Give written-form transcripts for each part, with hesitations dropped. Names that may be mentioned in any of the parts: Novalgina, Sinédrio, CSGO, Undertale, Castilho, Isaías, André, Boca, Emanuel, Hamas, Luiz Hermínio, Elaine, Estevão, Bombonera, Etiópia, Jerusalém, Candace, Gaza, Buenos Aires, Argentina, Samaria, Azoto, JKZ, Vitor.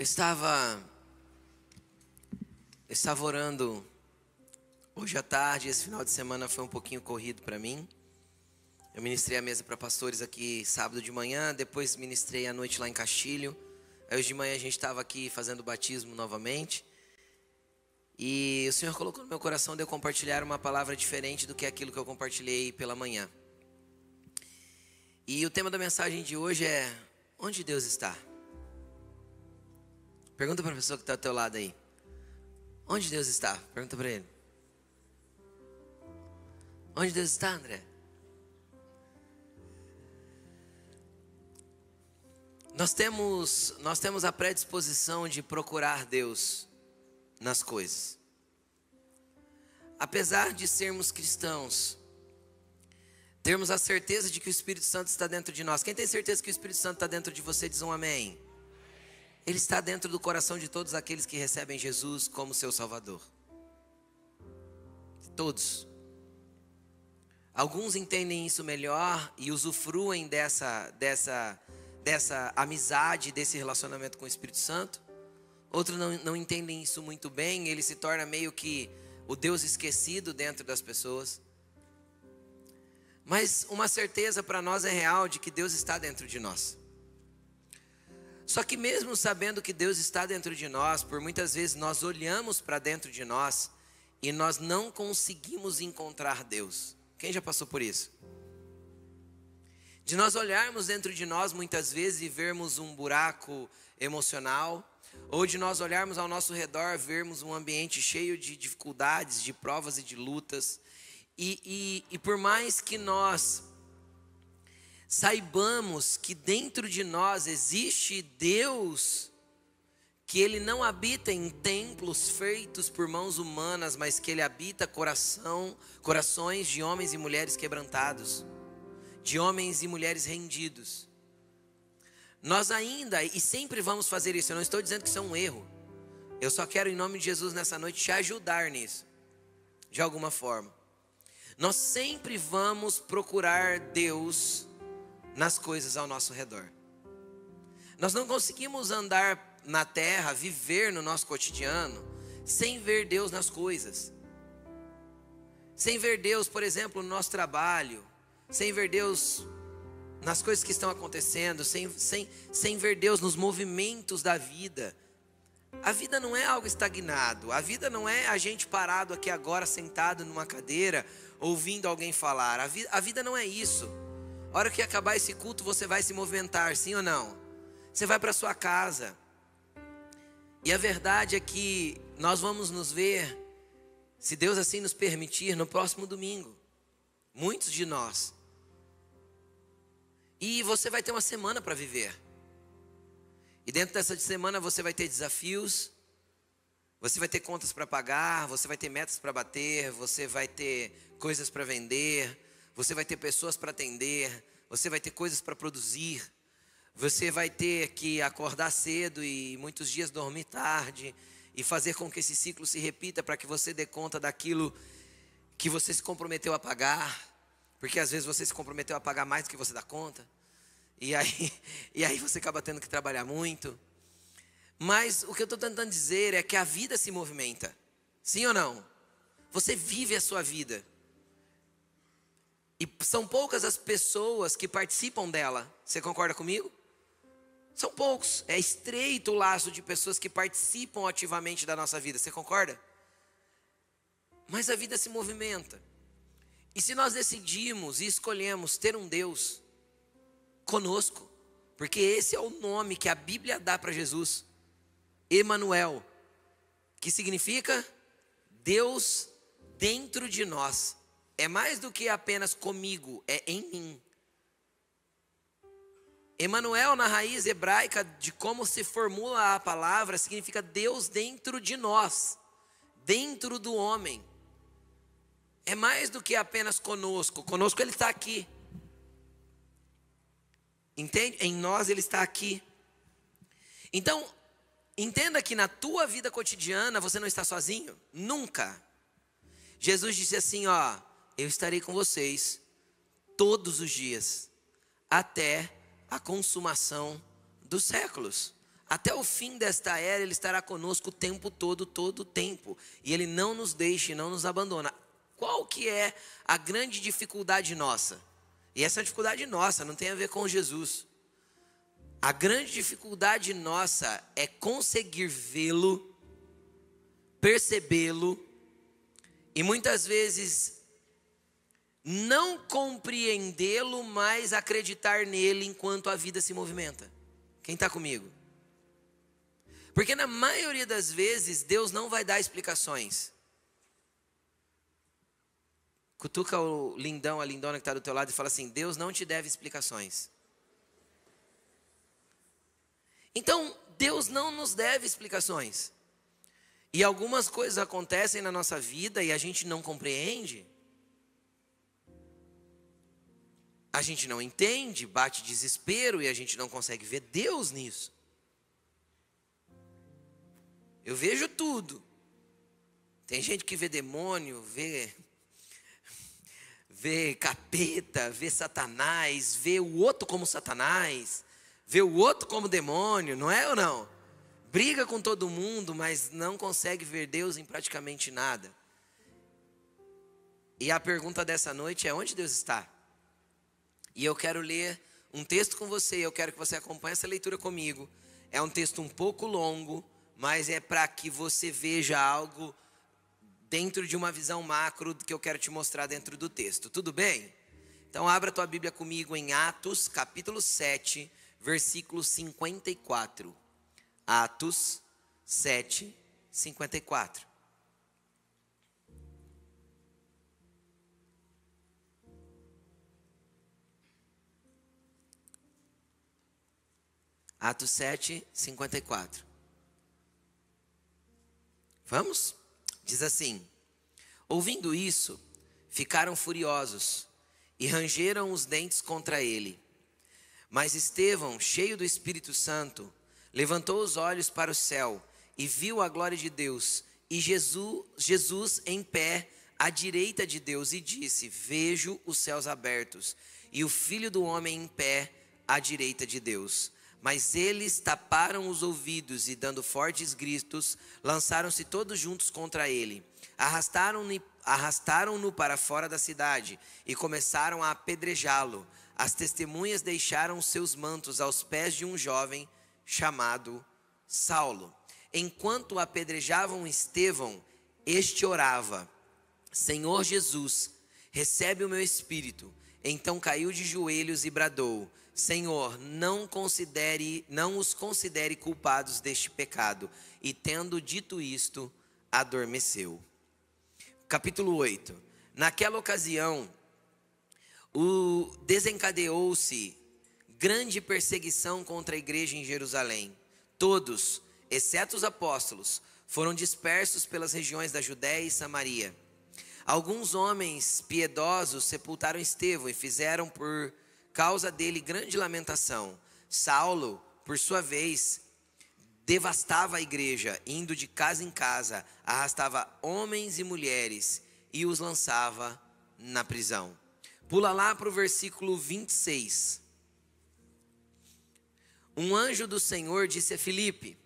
Estava orando hoje à tarde. Esse final de semana foi um pouquinho corrido para mim. Eu ministrei a mesa para pastores aqui sábado de manhã, depois ministrei à noite lá em Castilho. Aí hoje de manhã a gente estava aqui fazendo batismo novamente. E o Senhor colocou no meu coração de eu compartilhar uma palavra diferente do que aquilo que eu compartilhei pela manhã. E o tema da mensagem de hoje é: onde Deus está? Pergunta para a pessoa que está ao teu lado aí. Onde Deus está? Pergunta para ele. Onde Deus está, André? Nós temos a predisposição de procurar Deus nas coisas. Apesar de sermos cristãos, termos a certeza de que o Espírito Santo está dentro de nós. Quem tem certeza que o Espírito Santo está dentro de você, diz um amém. Ele está dentro do coração de todos aqueles que recebem Jesus como seu Salvador. Todos. Alguns entendem isso melhor e usufruem dessa amizade, desse relacionamento com o Espírito Santo. Outros não entendem isso muito bem. Ele se torna meio que o Deus esquecido dentro das pessoas. Mas uma certeza para nós é real de que Deus está dentro de nós. Só que mesmo sabendo que Deus está dentro de nós, por muitas vezes nós olhamos para dentro de nós e nós não conseguimos encontrar Deus. Quem já passou por isso? De nós olharmos dentro de nós muitas vezes e vermos um buraco emocional, ou de nós olharmos ao nosso redor e vermos um ambiente cheio de dificuldades, de provas e de lutas. E por mais que nós saibamos que dentro de nós existe Deus, que Ele não habita em templos feitos por mãos humanas, mas que Ele habita corações de homens e mulheres quebrantados, de homens e mulheres rendidos. Nós ainda, e sempre vamos fazer isso, eu não estou dizendo que isso é um erro. Eu só quero, em nome de Jesus, nessa noite, te ajudar nisso, de alguma forma. Nós sempre vamos procurar Deus nas coisas ao nosso redor. Nós não conseguimos andar na terra, viver no nosso cotidiano, sem ver Deus nas coisas. Sem ver Deus, por exemplo, no nosso trabalho. Sem ver Deus nas coisas que estão acontecendo, sem ver Deus nos movimentos da vida. A vida não é algo estagnado. A vida não é a gente parado aqui agora, sentado numa cadeira, ouvindo alguém falar. A vida não é isso. A hora que acabar esse culto, você vai se movimentar, sim ou não? Você vai para sua casa. E a verdade é que nós vamos nos ver, se Deus assim nos permitir, no próximo domingo. Muitos de nós. E você vai ter uma semana para viver. E dentro dessa semana você vai ter desafios, você vai ter contas para pagar, você vai ter metas para bater, você vai ter coisas para vender, você vai ter pessoas para atender, você vai ter coisas para produzir, você vai ter que acordar cedo e muitos dias dormir tarde e fazer com que esse ciclo se repita para que você dê conta daquilo que você se comprometeu a pagar, porque às vezes você se comprometeu a pagar mais do que você dá conta, e aí você acaba tendo que trabalhar muito. Mas o que eu estou tentando dizer é que a vida se movimenta, sim ou não? Você vive a sua vida. E são poucas as pessoas que participam dela. Você concorda comigo? São poucos. É estreito o laço de pessoas que participam ativamente da nossa vida. Você concorda? Mas a vida se movimenta. E se nós decidimos e escolhemos ter um Deus conosco, porque esse é o nome que a Bíblia dá para Jesus, Emanuel, que significa Deus dentro de nós. É mais do que apenas comigo, é em mim. Emanuel, na raiz hebraica de como se formula a palavra, significa Deus dentro de nós, dentro do homem. É mais do que apenas conosco. Conosco Ele está aqui. Entende? Em nós Ele está aqui. Então, entenda que na tua vida cotidiana você não está sozinho, nunca. Jesus disse assim, ó: eu estarei com vocês todos os dias, até a consumação dos séculos. Até o fim desta era, Ele estará conosco o tempo todo, todo o tempo. E Ele não nos deixa e não nos abandona. Qual que é a grande dificuldade nossa? E essa é a dificuldade nossa, não tem a ver com Jesus. A grande dificuldade nossa é conseguir vê-lo, percebê-lo. E muitas vezes não compreendê-lo, mas acreditar nele enquanto a vida se movimenta. Quem está comigo? Porque na maioria das vezes, Deus não vai dar explicações. Cutuca o lindão, a lindona que está do teu lado e fala assim: Deus não te deve explicações. Então, Deus não nos deve explicações. E algumas coisas acontecem na nossa vida e a gente não compreende. A gente não entende, bate desespero e a gente não consegue ver Deus nisso. Eu vejo tudo. Tem gente que vê demônio, vê capeta, vê Satanás, vê o outro como Satanás, vê o outro como demônio, não é ou não? Briga com todo mundo, mas não consegue ver Deus em praticamente nada. E a pergunta dessa noite é: onde Deus está? E eu quero ler um texto com você, eu quero que você acompanhe essa leitura comigo. É um texto um pouco longo, mas é para que você veja algo dentro de uma visão macro que eu quero te mostrar dentro do texto. Tudo bem? Então abra tua Bíblia comigo em Atos, capítulo 7, versículo 54. Atos 7, 54. Atos 7, 54. Vamos? Diz assim: ouvindo isso, ficaram furiosos e rangeram os dentes contra ele. Mas Estevão, cheio do Espírito Santo, levantou os olhos para o céu e viu a glória de Deus e Jesus em pé à direita de Deus, e disse: vejo os céus abertos e o Filho do Homem em pé à direita de Deus. Mas eles taparam os ouvidos e, dando fortes gritos, lançaram-se todos juntos contra ele. Arrastaram-no para fora da cidade e começaram a apedrejá-lo. As testemunhas deixaram seus mantos aos pés de um jovem chamado Saulo. Enquanto apedrejavam Estevão, este orava: Senhor Jesus, recebe o meu espírito. Então caiu de joelhos e bradou: Senhor, não os considere culpados deste pecado. E tendo dito isto, adormeceu. Capítulo 8. Naquela ocasião, desencadeou-se grande perseguição contra a igreja em Jerusalém. Todos, exceto os apóstolos, foram dispersos pelas regiões da Judeia e Samaria. Alguns homens piedosos sepultaram Estevão e fizeram por causa dele grande lamentação. Saulo, por sua vez, devastava a igreja, indo de casa em casa, arrastava homens e mulheres e os lançava na prisão. Pula lá para o versículo 26. Um anjo do Senhor disse a Filipe: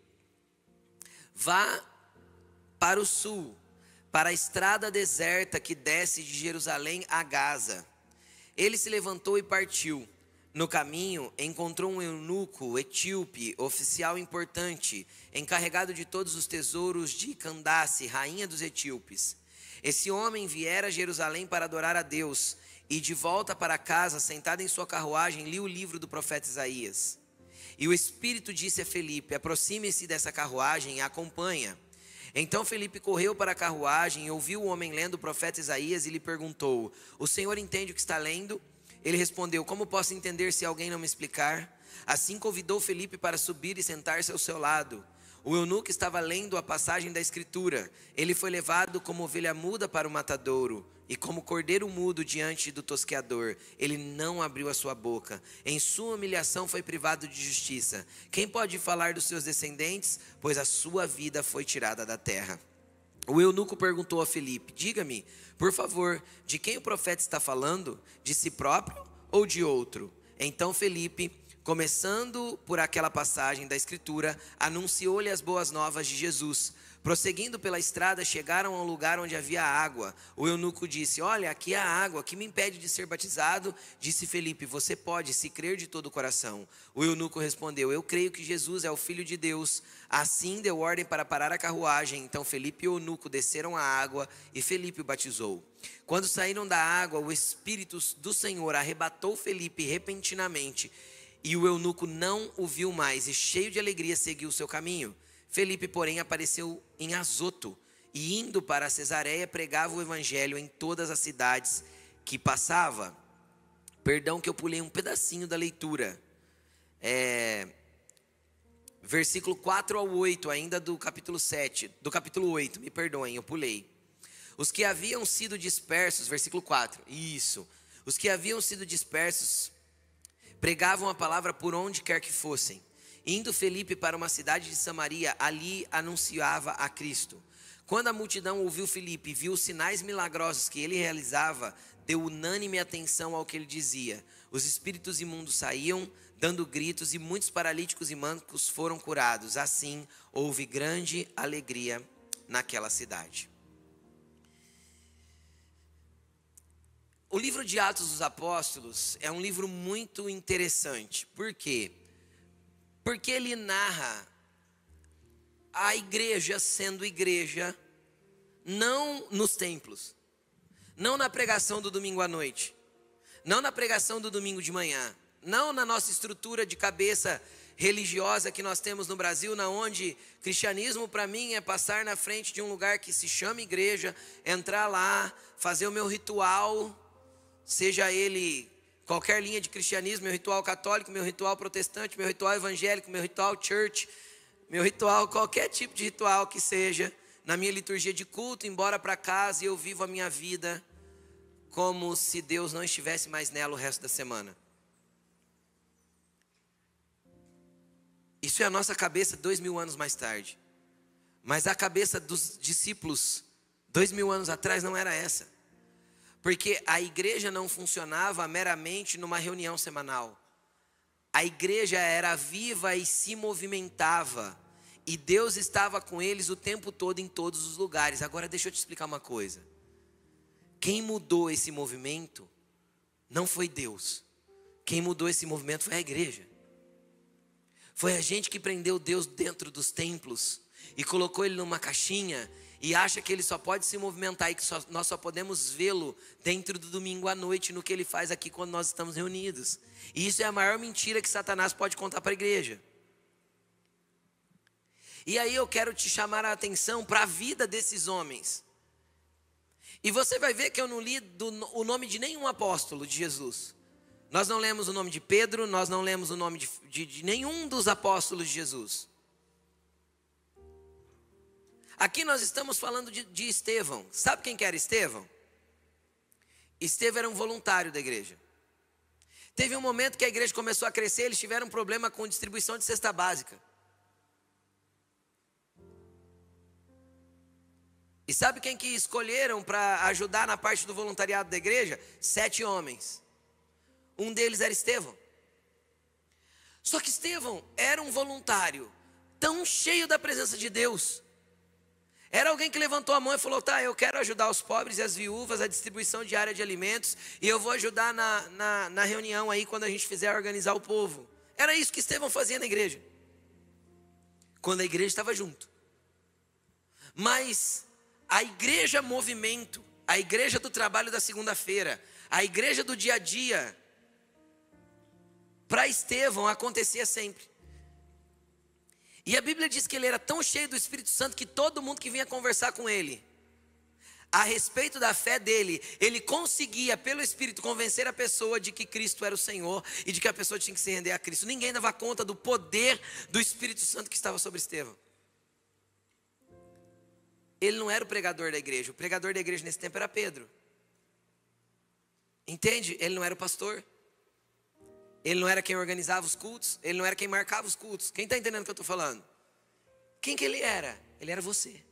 vá para o sul, para a estrada deserta que desce de Jerusalém a Gaza. Ele se levantou e partiu. No caminho, encontrou um eunuco etíope, oficial importante, encarregado de todos os tesouros de Candace, rainha dos etíopes. Esse homem viera a Jerusalém para adorar a Deus, e de volta para casa, sentado em sua carruagem, lia o livro do profeta Isaías. E o Espírito disse a Filipe: aproxime-se dessa carruagem e a acompanha. Então Filipe correu para a carruagem e ouviu o homem lendo o profeta Isaías e lhe perguntou: o senhor entende o que está lendo? Ele respondeu: como posso entender se alguém não me explicar? Assim convidou Filipe para subir e sentar-se ao seu lado. O eunuco estava lendo a passagem da escritura. Ele foi levado como ovelha muda para o matadouro, e como cordeiro mudo diante do tosqueador, ele não abriu a sua boca. Em sua humilhação foi privado de justiça. Quem pode falar dos seus descendentes? Pois a sua vida foi tirada da terra. O eunuco perguntou a Filipe: diga-me, por favor, de quem o profeta está falando? De si próprio ou de outro? Então Filipe Começando por aquela passagem da Escritura, anunciou-lhe as boas novas de Jesus. Prosseguindo pela estrada, chegaram a um lugar onde havia água. O eunuco disse: olha, aqui há água, que me impede de ser batizado? Disse Felipe: você pode, se crer de todo o coração. O eunuco respondeu: eu creio que Jesus é o Filho de Deus. Assim deu ordem para parar a carruagem. Então Felipe e o eunuco desceram a água e Felipe o batizou. Quando saíram da água, o Espírito do Senhor arrebatou Felipe repentinamente. E o eunuco não o viu mais e, cheio de alegria, seguiu seu caminho. Felipe, porém, apareceu em Azoto e, indo para Cesareia, pregava o evangelho em todas as cidades que passava. Perdão que eu pulei um pedacinho da leitura. Versículo 4 ao 8, ainda do capítulo 7, do capítulo 8, me perdoem, eu pulei. Os que haviam sido dispersos, versículo 4, isso. Os que haviam sido dispersos pregavam a palavra por onde quer que fossem. Indo Felipe para uma cidade de Samaria, ali anunciava a Cristo. Quando a multidão ouviu Felipe e viu os sinais milagrosos que ele realizava, deu unânime atenção ao que ele dizia. Os espíritos imundos saíam, dando gritos, e muitos paralíticos e mancos foram curados. Assim, houve grande alegria naquela cidade. O livro de Atos dos Apóstolos é um livro muito interessante. Por quê? Porque ele narra a igreja sendo igreja, não nos templos, não na pregação do domingo à noite, não na pregação do domingo de manhã, não na nossa estrutura de cabeça religiosa que nós temos no Brasil, na onde cristianismo para mim é passar na frente de um lugar que se chama igreja, entrar lá, fazer o meu ritual, seja ele qualquer linha de cristianismo, meu ritual católico, meu ritual protestante, meu ritual evangélico, meu ritual church, meu ritual, qualquer tipo de ritual que seja, na minha liturgia de culto, embora para casa, e eu vivo a minha vida como se Deus não estivesse mais nela o resto da semana. Isso é a nossa cabeça 2000 anos mais tarde. Mas a cabeça dos discípulos 2000 anos atrás não era essa. Porque a igreja não funcionava meramente numa reunião semanal. A igreja era viva e se movimentava. E Deus estava com eles o tempo todo em todos os lugares. Agora deixa eu te explicar uma coisa. Quem mudou esse movimento não foi Deus. Quem mudou esse movimento foi a igreja. Foi a gente que prendeu Deus dentro dos templos e colocou Ele numa caixinha e acha que Ele só pode se movimentar e que nós só podemos vê-Lo dentro do domingo à noite, no que Ele faz aqui quando nós estamos reunidos. E isso é a maior mentira que Satanás pode contar para a igreja. E aí eu quero te chamar a atenção para a vida desses homens. E você vai ver que eu não li o nome de nenhum apóstolo de Jesus. Nós não lemos o nome de Pedro, nós não lemos o nome de nenhum dos apóstolos de Jesus. Aqui nós estamos falando de Estevão. Sabe quem que era Estevão? Estevão era um voluntário da igreja. Teve um momento que a igreja começou a crescer, eles tiveram um problema com distribuição de cesta básica. E sabe quem que escolheram para ajudar na parte do voluntariado da igreja? 7 homens. Um deles era Estevão. Só que Estevão era um voluntário tão cheio da presença de Deus. Era alguém que levantou a mão e falou: tá, eu quero ajudar os pobres e as viúvas, a distribuição diária de alimentos, e eu vou ajudar na reunião aí quando a gente fizer organizar o povo. Era isso que Estevão fazia na igreja, quando a igreja estava junto. Mas a igreja movimento, a igreja do trabalho da segunda-feira, a igreja do dia a dia, para Estevão acontecia sempre. E a Bíblia diz que ele era tão cheio do Espírito Santo que todo mundo que vinha conversar com ele a respeito da fé dele, ele conseguia pelo Espírito convencer a pessoa de que Cristo era o Senhor e de que a pessoa tinha que se render a Cristo. Ninguém dava conta do poder do Espírito Santo que estava sobre Estevão. Ele não era o pregador da igreja. O pregador da igreja nesse tempo era Pedro. Entende? Ele não era o pastor. Ele não era quem organizava os cultos. Ele não era quem marcava os cultos. Quem está entendendo o que eu estou falando? Quem que ele era? Ele era você.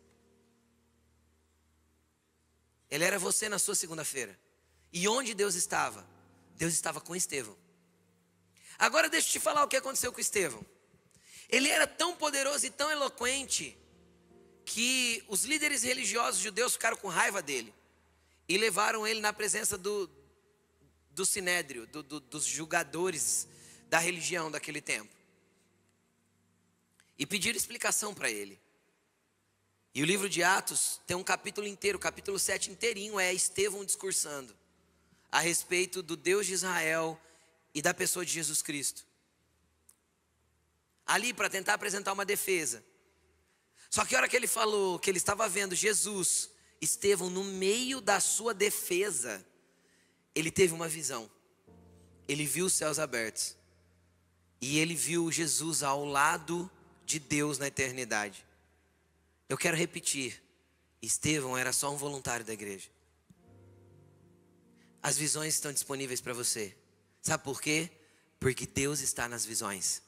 Ele era você na sua segunda-feira. E onde Deus estava? Deus estava com Estevão. Agora deixa eu te falar o que aconteceu com Estevão. Ele era tão poderoso e tão eloquente que os líderes religiosos judeus ficaram com raiva dele e levaram ele na presença do sinédrio, dos julgadores da religião daquele tempo, e pediram explicação para ele. E o livro de Atos tem um capítulo inteiro, capítulo 7 inteirinho, é Estevão discursando a respeito do Deus de Israel e da pessoa de Jesus Cristo, ali para tentar apresentar uma defesa. Só que a hora que ele falou que ele estava vendo Jesus, Estevão, no meio da sua defesa, ele teve uma visão. Ele viu os céus abertos e ele viu Jesus ao lado de Deus na eternidade. Eu quero repetir, Estevão era só um voluntário da igreja. As visões estão disponíveis para você. Sabe por quê? Porque Deus está nas visões.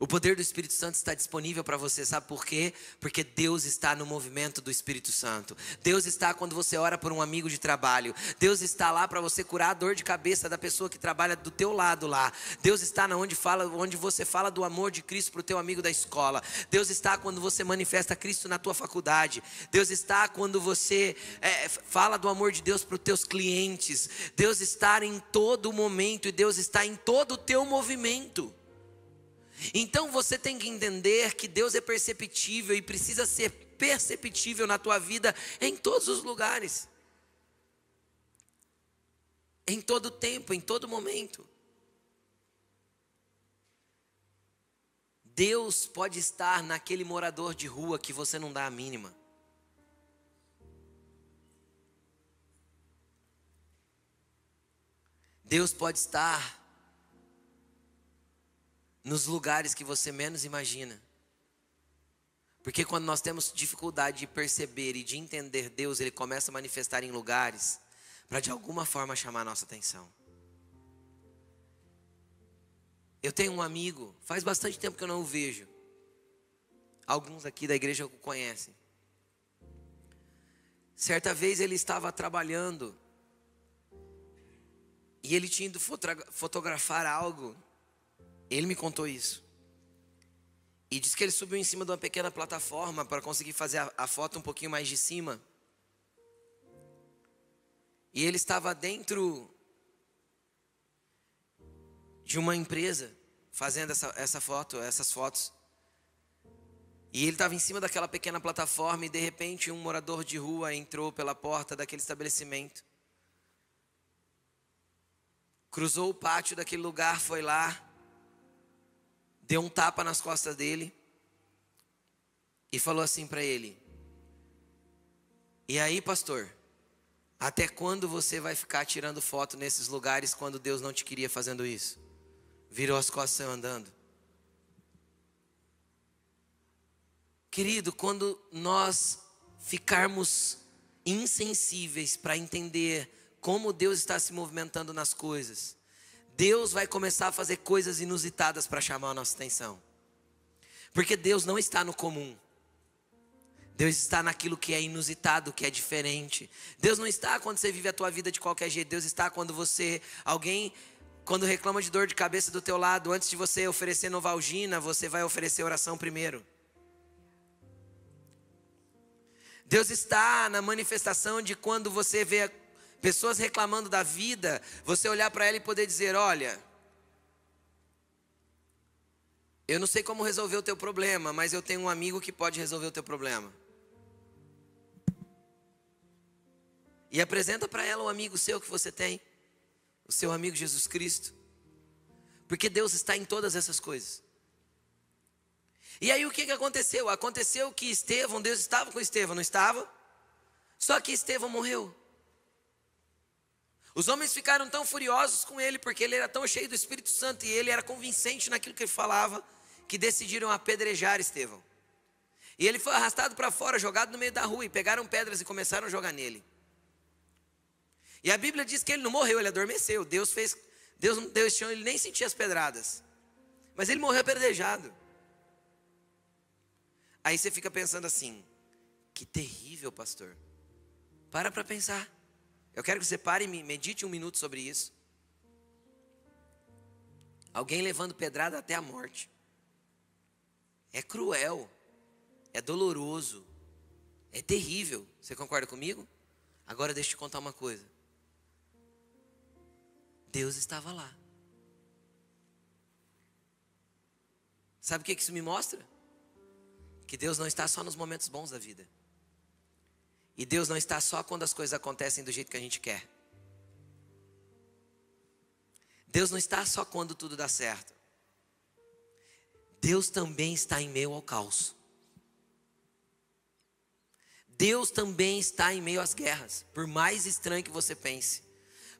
O poder do Espírito Santo está disponível para você, sabe por quê? Porque Deus está no movimento do Espírito Santo. Deus está quando você ora por um amigo de trabalho. Deus está lá para você curar a dor de cabeça da pessoa que trabalha do teu lado lá. Deus está onde você fala do amor de Cristo para o teu amigo da escola. Deus está quando você manifesta Cristo na tua faculdade. Deus está quando você fala do amor de Deus para os teus clientes. Deus está em todo momento e Deus está em todo o teu movimento. Então você tem que entender que Deus é perceptível e precisa ser perceptível na tua vida em todos os lugares, em todo tempo, em todo momento. Deus pode estar naquele morador de rua que você não dá a mínima. Deus pode estar nos lugares que você menos imagina. Porque quando nós temos dificuldade de perceber e de entender Deus, Ele começa a manifestar em lugares para de alguma forma chamar a nossa atenção. Eu tenho um amigo, faz bastante tempo que eu não o vejo. Alguns aqui da igreja o conhecem. Certa vez ele estava trabalhando e ele tinha ido fotografar algo. Ele me contou isso. E disse que ele subiu em cima de uma pequena plataforma para conseguir fazer a foto um pouquinho mais de cima. E ele estava dentro de uma empresa fazendo essas fotos. E ele estava em cima daquela pequena plataforma e de repente um morador de rua entrou pela porta daquele estabelecimento. Cruzou o pátio daquele lugar, foi lá, deu um tapa nas costas dele e falou assim para ele: "E aí, pastor, até quando você vai ficar tirando foto nesses lugares quando Deus não te queria fazendo isso?" Virou as costas e saiu andando. Querido, quando nós ficarmos insensíveis para entender como Deus está se movimentando nas coisas, Deus vai começar a fazer coisas inusitadas para chamar a nossa atenção. Porque Deus não está no comum. Deus está naquilo que é inusitado, que é diferente. Deus não está quando você vive a tua vida de qualquer jeito. Deus está quando alguém reclama de dor de cabeça do teu lado, antes de você oferecer Novalgina, você vai oferecer oração primeiro. Deus está na manifestação de quando você vê pessoas reclamando da vida, você olhar para ela e poder dizer: "Olha, eu não sei como resolver o teu problema, mas eu tenho um amigo que pode resolver o teu problema." E apresenta para ela o amigo seu que você tem, o seu amigo Jesus Cristo. Porque Deus está em todas essas coisas. E aí o que aconteceu? Aconteceu que Estevão, Deus estava com Estevão, não estava? Só que Estevão morreu. Os homens ficaram tão furiosos com ele, porque ele era tão cheio do Espírito Santo e ele era convincente naquilo que ele falava, que decidiram apedrejar Estevão. E ele foi arrastado para fora, jogado no meio da rua, e pegaram pedras e começaram a jogar nele. E a Bíblia diz que ele não morreu, ele adormeceu. Deus não deu esse chão, ele nem sentia as pedradas. Mas ele morreu apedrejado. Aí você fica pensando assim: que terrível, pastor. Para pensar. Eu quero que você pare e medite um minuto sobre isso. Alguém levando pedrada até a morte. É cruel, é doloroso, é terrível. Você concorda comigo? Agora deixa eu te contar uma coisa. Deus estava lá. Sabe o que isso me mostra? Que Deus não está só nos momentos bons da vida. E Deus não está só quando as coisas acontecem do jeito que a gente quer. Deus não está só quando tudo dá certo. Deus também está em meio ao caos. Deus também está em meio às guerras, por mais estranho que você pense.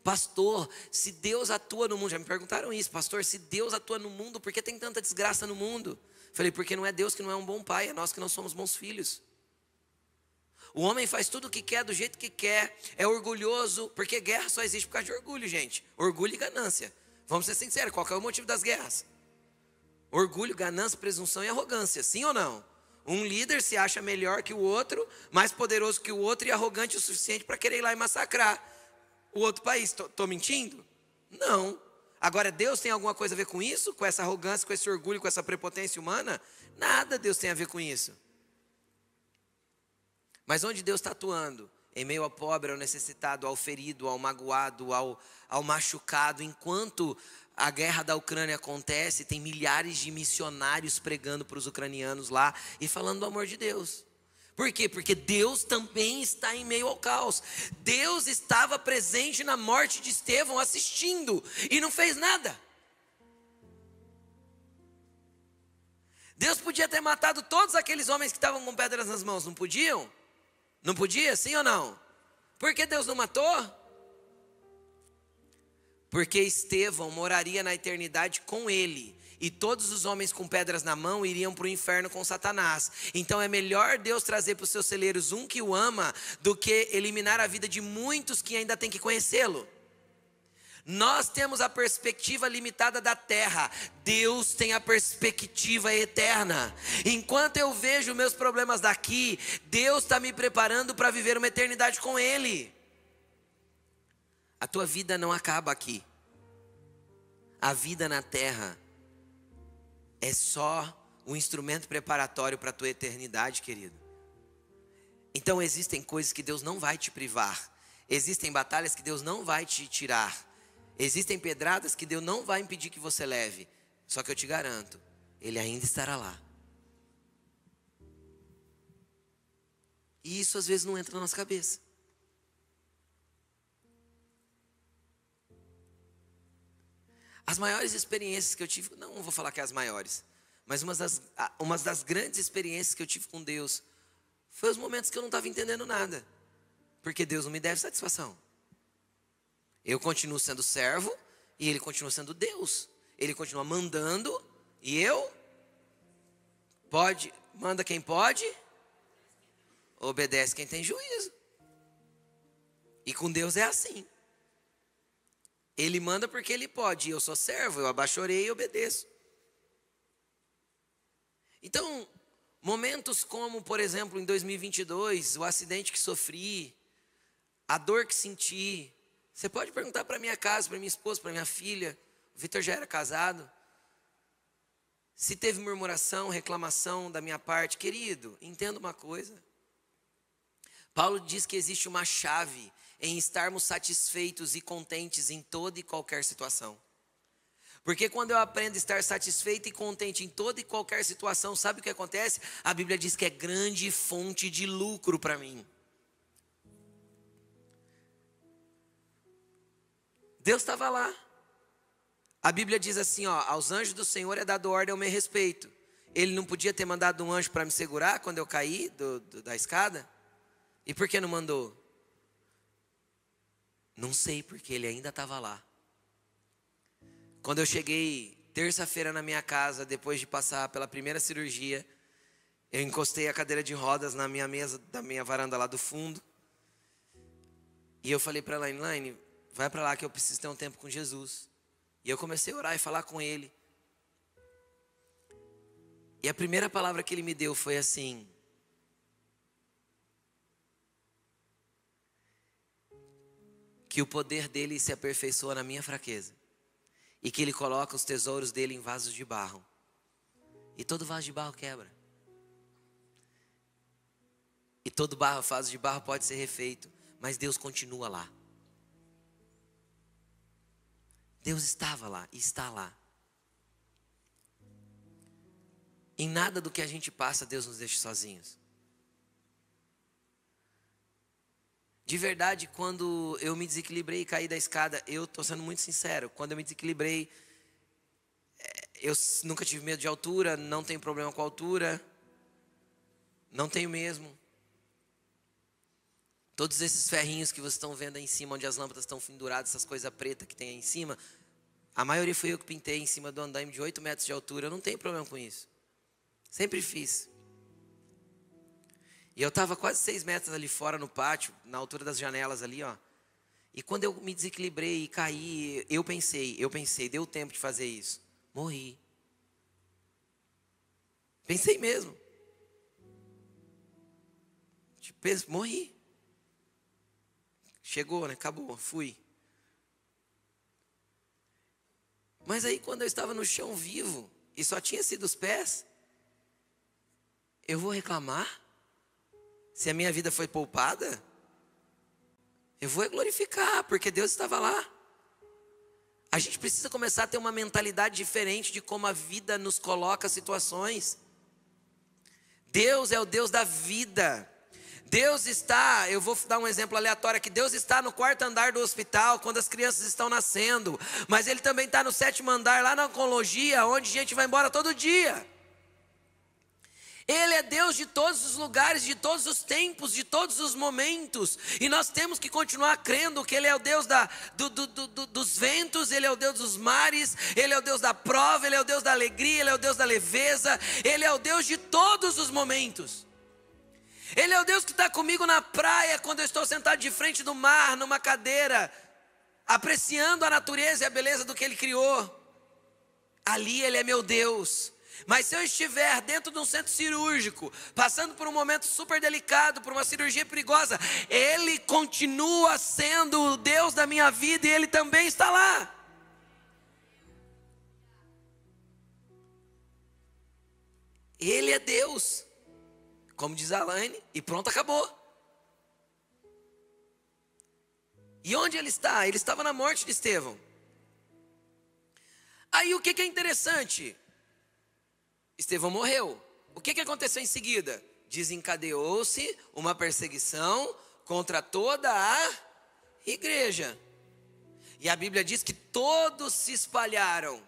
Pastor, se Deus atua no mundo, já me perguntaram isso, pastor, se Deus atua no mundo, por que tem tanta desgraça no mundo? Falei, porque não é Deus que não é um bom pai, é nós que não somos bons filhos. O homem faz tudo o que quer, do jeito que quer, é orgulhoso, porque guerra só existe por causa de orgulho, gente. Orgulho e ganância. Vamos ser sinceros, qual que é o motivo das guerras? Orgulho, ganância, presunção e arrogância, sim ou não? Um líder se acha melhor que o outro, mais poderoso que o outro e arrogante o suficiente para querer ir lá e massacrar o outro país. Estou mentindo? Não. Agora, Deus tem alguma coisa a ver com isso? Com essa arrogância, com esse orgulho, com essa prepotência humana? Nada Deus tem a ver com isso. Mas onde Deus está atuando? Em meio ao pobre, ao necessitado, ao ferido, ao magoado, ao machucado. Enquanto a guerra da Ucrânia acontece, tem milhares de missionários pregando para os ucranianos lá e falando do amor de Deus. Por quê? Porque Deus também está em meio ao caos. Deus estava presente na morte de Estevão assistindo e não fez nada. Deus podia ter matado todos aqueles homens que estavam com pedras nas mãos, não podiam? Não podia? Sim ou não? Por que Deus não matou? Porque Estevão moraria na eternidade com ele. E todos os homens com pedras na mão iriam para o inferno com Satanás. Então é melhor Deus trazer para os seus celeiros um que o ama, do que eliminar a vida de muitos que ainda têm que conhecê-lo. Nós temos a perspectiva limitada da terra, Deus tem a perspectiva eterna. Enquanto eu vejo meus problemas daqui, Deus está me preparando para viver uma eternidade com Ele. A tua vida não acaba aqui. A vida na terra é só um instrumento preparatório para a tua eternidade, querido. Então existem coisas que Deus não vai te privar, existem batalhas que Deus não vai te tirar. Existem pedradas que Deus não vai impedir que você leve. Só que eu te garanto, Ele ainda estará lá. E isso às vezes não entra na nossa cabeça. As maiores experiências que eu tive, não vou falar que as maiores, mas umas das grandes experiências que eu tive com Deus, foi os momentos que eu não estava entendendo nada. Porque Deus não me deve satisfação. Eu continuo sendo servo e Ele continua sendo Deus. Ele continua mandando e eu? Pode, manda quem pode, obedece quem tem juízo. E com Deus é assim. Ele manda porque Ele pode, e eu sou servo, eu abaixorei e obedeço. Então, momentos como, por exemplo, em 2022, o acidente que sofri, a dor que senti. Você pode perguntar para minha casa, para minha esposa, para minha filha. O Vitor já era casado. Se teve murmuração, reclamação da minha parte. Querido, entenda uma coisa. Paulo diz que existe uma chave em estarmos satisfeitos e contentes em toda e qualquer situação. Porque quando eu aprendo a estar satisfeito e contente em toda e qualquer situação, sabe o que acontece? A Bíblia diz que é grande fonte de lucro para mim. Deus estava lá. A Bíblia diz assim, ó, aos anjos do Senhor é dado ordem ao meu respeito. Ele não podia ter mandado um anjo para me segurar quando eu caí da escada? E por que não mandou? Não sei, porque Ele ainda estava lá. Quando eu cheguei terça-feira na minha casa, depois de passar pela primeira cirurgia, eu encostei a cadeira de rodas na minha mesa, da minha varanda lá do fundo. E eu falei para a Elaine, vai para lá que eu preciso ter um tempo com Jesus. E eu comecei a orar e falar com Ele. E a primeira palavra que Ele me deu foi assim: que o poder dEle se aperfeiçoa na minha fraqueza. E que ele coloca os tesouros dele em vasos de barro. E todo vaso de barro quebra. E todo vaso de barro pode ser refeito. Mas Deus continua lá. Deus estava lá e está lá. Em nada do que a gente passa, Deus nos deixa sozinhos. De verdade, quando eu me desequilibrei e caí da escada, eu estou sendo muito sincero. Quando eu me desequilibrei, eu nunca tive medo de altura, não tenho problema com a altura. Não tenho mesmo. Todos esses ferrinhos que vocês estão vendo aí em cima, onde as lâmpadas estão penduradas, essas coisas pretas que tem aí em cima, a maioria foi eu que pintei em cima do andaime de 8 metros de altura. Eu não tenho problema com isso. Sempre fiz. E eu estava quase 6 metros ali fora no pátio, na altura das janelas ali, ó. E quando eu me desequilibrei e caí, eu pensei, deu tempo de fazer isso. Morri. Pensei mesmo. Tipo, morri. Chegou, né? Acabou, fui. Mas aí quando eu estava no chão vivo, e só tinha sido os pés, eu vou reclamar? Se a minha vida foi poupada? Eu vou glorificar, porque Deus estava lá. A gente precisa começar a ter uma mentalidade diferente de como a vida nos coloca situações. Deus é o Deus da vida. Deus está, eu vou dar um exemplo aleatório aqui, Deus está no 4º andar do hospital, quando as crianças estão nascendo. Mas Ele também está no 7º andar, lá na oncologia, onde a gente vai embora todo dia. Ele é Deus de todos os lugares, de todos os tempos, de todos os momentos. E nós temos que continuar crendo que Ele é o Deus dos ventos, Ele é o Deus dos mares, Ele é o Deus da prova, Ele é o Deus da alegria, Ele é o Deus da leveza. Ele é o Deus de todos os momentos. Ele é o Deus que está comigo na praia, quando eu estou sentado de frente do mar, numa cadeira, apreciando a natureza e a beleza do que Ele criou. Ali Ele é meu Deus. Mas se eu estiver dentro de um centro cirúrgico, passando por um momento super delicado, por uma cirurgia perigosa, Ele continua sendo o Deus da minha vida e Ele também está lá. Ele é Deus, como diz a Elaine, e pronto, acabou. E onde Ele está? Ele estava na morte de Estevão. Aí o que é interessante? Estevão morreu. O que aconteceu em seguida? Desencadeou-se uma perseguição contra toda a igreja. E a Bíblia diz que todos se espalharam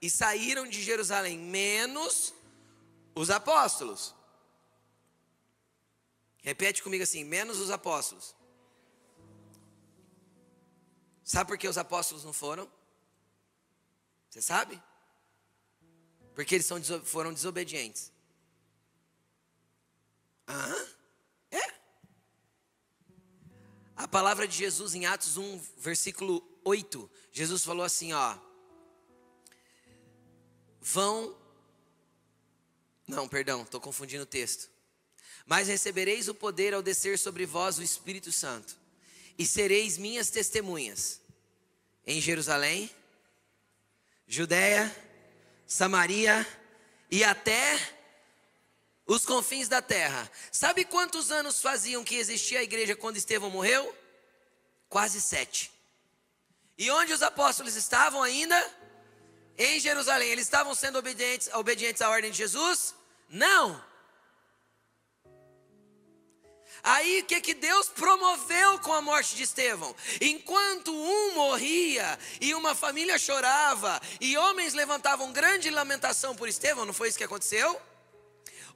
e saíram de Jerusalém, menos os apóstolos. Repete comigo assim, menos os apóstolos. Sabe por que os apóstolos não foram? Você sabe? Porque eles foram desobedientes. Aham, é. A palavra de Jesus em Atos 1, versículo 8. Jesus falou assim, ó. Estou confundindo o texto. Mas recebereis o poder ao descer sobre vós o Espírito Santo. E sereis minhas testemunhas. Em Jerusalém, Judeia, Samaria e até os confins da terra. Sabe quantos anos faziam que existia a igreja quando Estevão morreu? Quase 7. E onde os apóstolos estavam ainda? Em Jerusalém. Eles estavam sendo obedientes à ordem de Jesus? Não. Aí o que Deus promoveu com a morte de Estevão? Enquanto um morria e uma família chorava e homens levantavam grande lamentação por Estevão, não foi isso que aconteceu?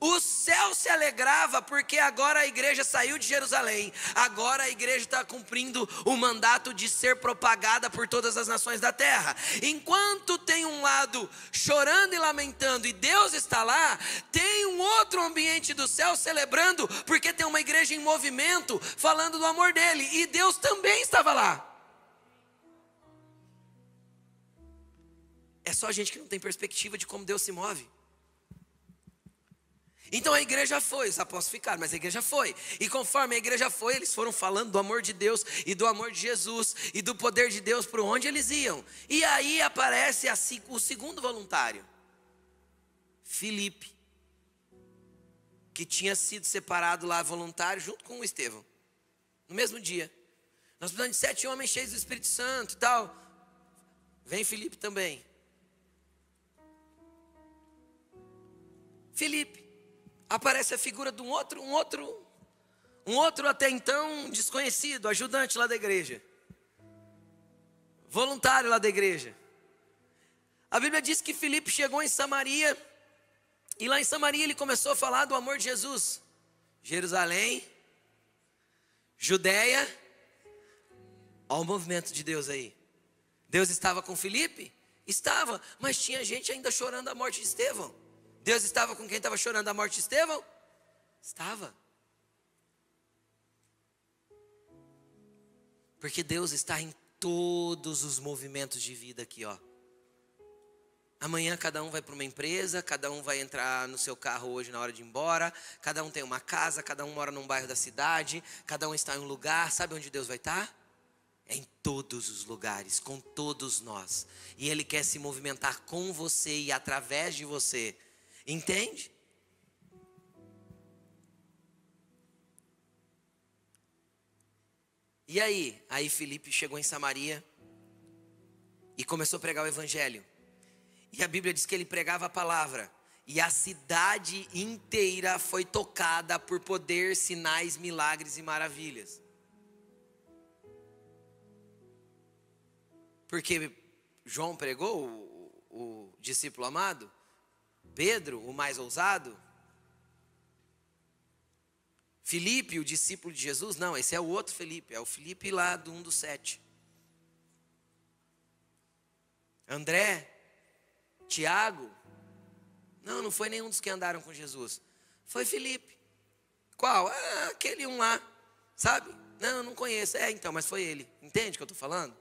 O céu se alegrava porque agora a igreja saiu de Jerusalém. Agora a igreja está cumprindo o mandato de ser propagada por todas as nações da terra. Enquanto tem um lado chorando e lamentando e Deus está lá, tem um outro ambiente do céu celebrando porque tem uma igreja em movimento falando do amor dele. E Deus também estava lá. É só a gente que não tem perspectiva de como Deus se move. Então a igreja foi, os apóstolos ficaram, mas a igreja foi. E conforme a igreja foi, eles foram falando do amor de Deus e do amor de Jesus e do poder de Deus por onde eles iam. E aí aparece o segundo voluntário, Filipe, que tinha sido separado lá voluntário junto com o Estevão, no mesmo dia. Nós precisamos de 7 homens cheios do Espírito Santo e tal. Vem Filipe também. Filipe. Aparece a figura de um outro até então desconhecido, ajudante lá da igreja, voluntário lá da igreja. A Bíblia diz que Filipe chegou em Samaria, e lá em Samaria ele começou a falar do amor de Jesus. Jerusalém, Judeia, olha o movimento de Deus aí. Deus estava com Filipe? Estava, mas tinha gente ainda chorando a morte de Estevão. Deus estava com quem estava chorando a morte de Estevão? Estava. Porque Deus está em todos os movimentos de vida aqui, ó. Amanhã cada um vai para uma empresa, cada um vai entrar no seu carro hoje na hora de ir embora. Cada um tem uma casa, cada um mora num bairro da cidade, cada um está em um lugar. Sabe onde Deus vai estar? É em todos os lugares, com todos nós. E Ele quer se movimentar com você e através de você. Entende? E aí? Aí Filipe chegou em Samaria e começou a pregar o evangelho. E a Bíblia diz que ele pregava a palavra. E a cidade inteira foi tocada por poder, sinais, milagres e maravilhas. Porque João pregou, o discípulo amado. Pedro, o mais ousado. Filipe, o discípulo de Jesus. Não, esse é o outro Filipe. É o Filipe lá do 1 dos 7. André, Tiago. Não foi nenhum dos que andaram com Jesus. Foi Filipe. Qual? Ah, aquele um lá. Sabe? Não conheço. É, então, mas foi ele. Entende o que eu estou falando?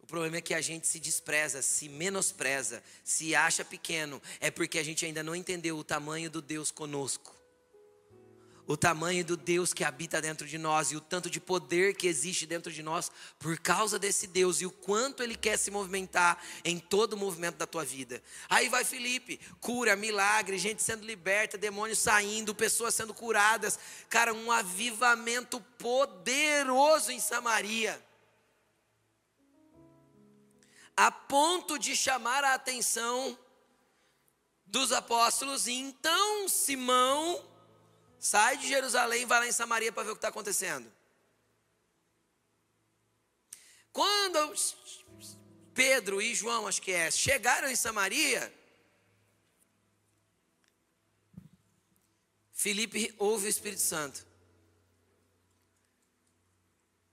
O problema é que a gente se despreza, se menospreza, se acha pequeno. É porque a gente ainda não entendeu o tamanho do Deus conosco. O tamanho do Deus que habita dentro de nós. E o tanto de poder que existe dentro de nós por causa desse Deus. E o quanto Ele quer se movimentar em todo o movimento da tua vida. Aí vai Filipe, cura, milagre, gente sendo liberta, demônios saindo, pessoas sendo curadas. Cara, um avivamento poderoso em Samaria. A ponto de chamar a atenção dos apóstolos. E então Simão sai de Jerusalém e vai lá em Samaria para ver o que está acontecendo. Quando Pedro e João, acho que é, chegaram em Samaria, Filipe ouve o Espírito Santo.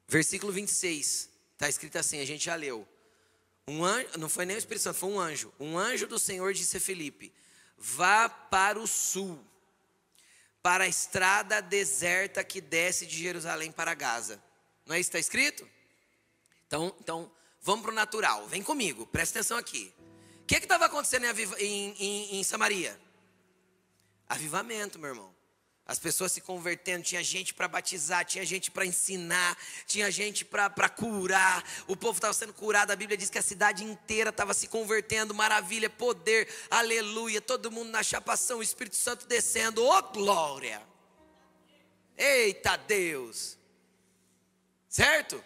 Versículo 26, está escrito assim, a gente já leu. Um anjo, não foi nem o Espírito Santo, foi um anjo. Um anjo do Senhor disse a Filipe: vá para o sul, para a estrada deserta que desce de Jerusalém para Gaza. Não é isso que está escrito? Então vamos para o natural, vem comigo, presta atenção aqui. O que estava acontecendo em Samaria? Avivamento, meu irmão. As pessoas se convertendo, tinha gente para batizar, tinha gente para ensinar, tinha gente para curar. O povo estava sendo curado, a Bíblia diz que a cidade inteira estava se convertendo. Maravilha, poder, aleluia, todo mundo na chapação, o Espírito Santo descendo. Ô glória! Eita Deus! Certo?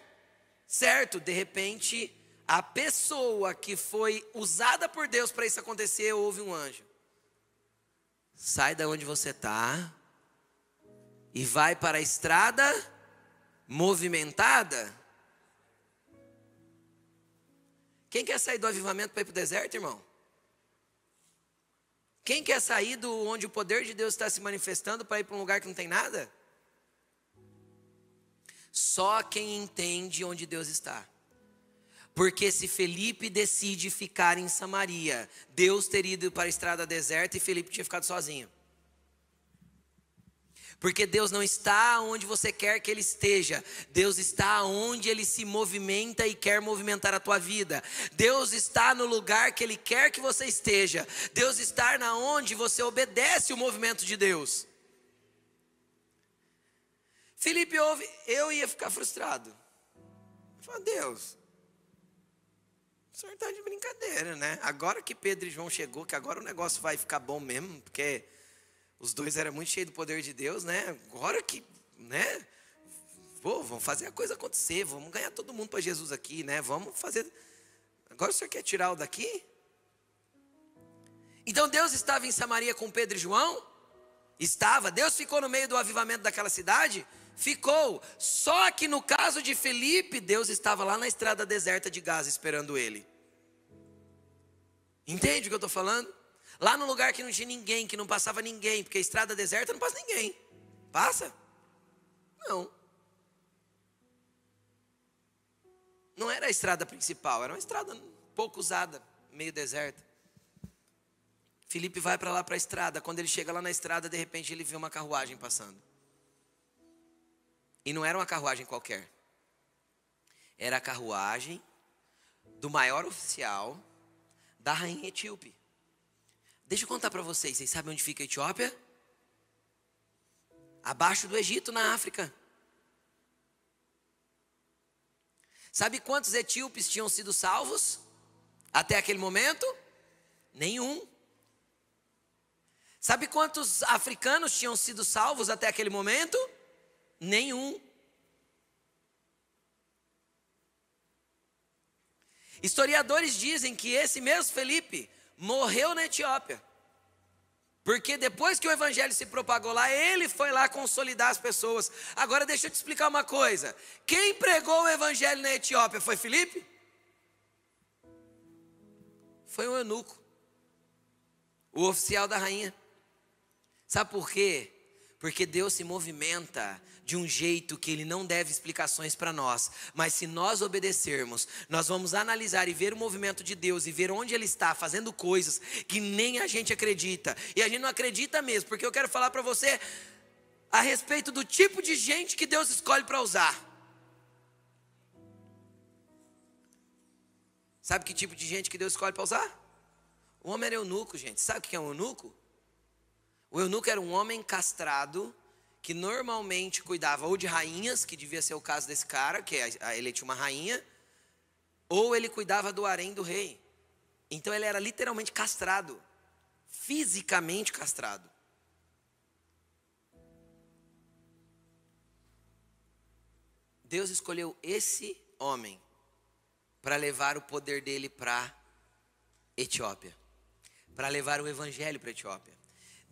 Certo, de repente, a pessoa que foi usada por Deus para isso acontecer, houve um anjo. Sai da onde você está e vai para a estrada movimentada. Quem quer sair do avivamento para ir para o deserto, irmão? Quem quer sair do onde o poder de Deus está se manifestando para ir para um lugar que não tem nada? Só quem entende onde Deus está. Porque se Filipe decide ficar em Samaria, Deus teria ido para a estrada deserta e Filipe tinha ficado sozinho. Porque Deus não está onde você quer que Ele esteja. Deus está onde Ele se movimenta e quer movimentar a tua vida. Deus está no lugar que Ele quer que você esteja. Deus está na onde você obedece o movimento de Deus. Felipe, eu ia ficar frustrado. Eu falei, Deus, o senhor está de brincadeira, né? Agora que Pedro e João chegou, que agora o negócio vai ficar bom mesmo, porque os dois eram muito cheios do poder de Deus, né? Agora que, né? Pô, vamos fazer a coisa acontecer, vamos ganhar todo mundo para Jesus aqui, né? Vamos fazer. Agora o senhor quer tirar o daqui? Então Deus estava em Samaria com Pedro e João? Estava. Deus ficou no meio do avivamento daquela cidade? Ficou. Só que no caso de Felipe, Deus estava lá na estrada deserta de Gaza esperando ele. Entende o que eu estou falando? Lá no lugar que não tinha ninguém, que não passava ninguém, porque a estrada deserta não passa ninguém. Passa? Não. Não era a estrada principal, era uma estrada pouco usada, meio deserta. Felipe vai para lá para a estrada. Quando ele chega lá na estrada, de repente ele vê uma carruagem passando. E não era uma carruagem qualquer. Era a carruagem do maior oficial da rainha etíope. Deixa eu contar para vocês. Vocês sabem onde fica a Etiópia? Abaixo do Egito, na África. Sabe quantos etíopes tinham sido salvos até aquele momento? Nenhum. Sabe quantos africanos tinham sido salvos até aquele momento? Nenhum. Historiadores dizem que esse mesmo Felipe morreu na Etiópia, porque depois que o evangelho se propagou lá, ele foi lá consolidar as pessoas. Agora deixa eu te explicar uma coisa. Quem pregou o evangelho na Etiópia foi Felipe? Foi um eunuco, o oficial da rainha. Sabe por quê? Porque Deus se movimenta de um jeito que Ele não deve explicações para nós. Mas se nós obedecermos, nós vamos analisar e ver o movimento de Deus e ver onde Ele está fazendo coisas que nem a gente acredita. E a gente não acredita mesmo, porque eu quero falar para você a respeito do tipo de gente que Deus escolhe para usar. Sabe que tipo de gente que Deus escolhe para usar? O homem era eunuco, gente. Sabe o que é um eunuco? O eunuco era um homem castrado que normalmente cuidava ou de rainhas, que devia ser o caso desse cara, que ele tinha uma rainha, ou ele cuidava do harém do rei. Então ele era literalmente castrado, fisicamente castrado. Deus escolheu esse homem para levar o poder dele para Etiópia, para levar o evangelho para a Etiópia.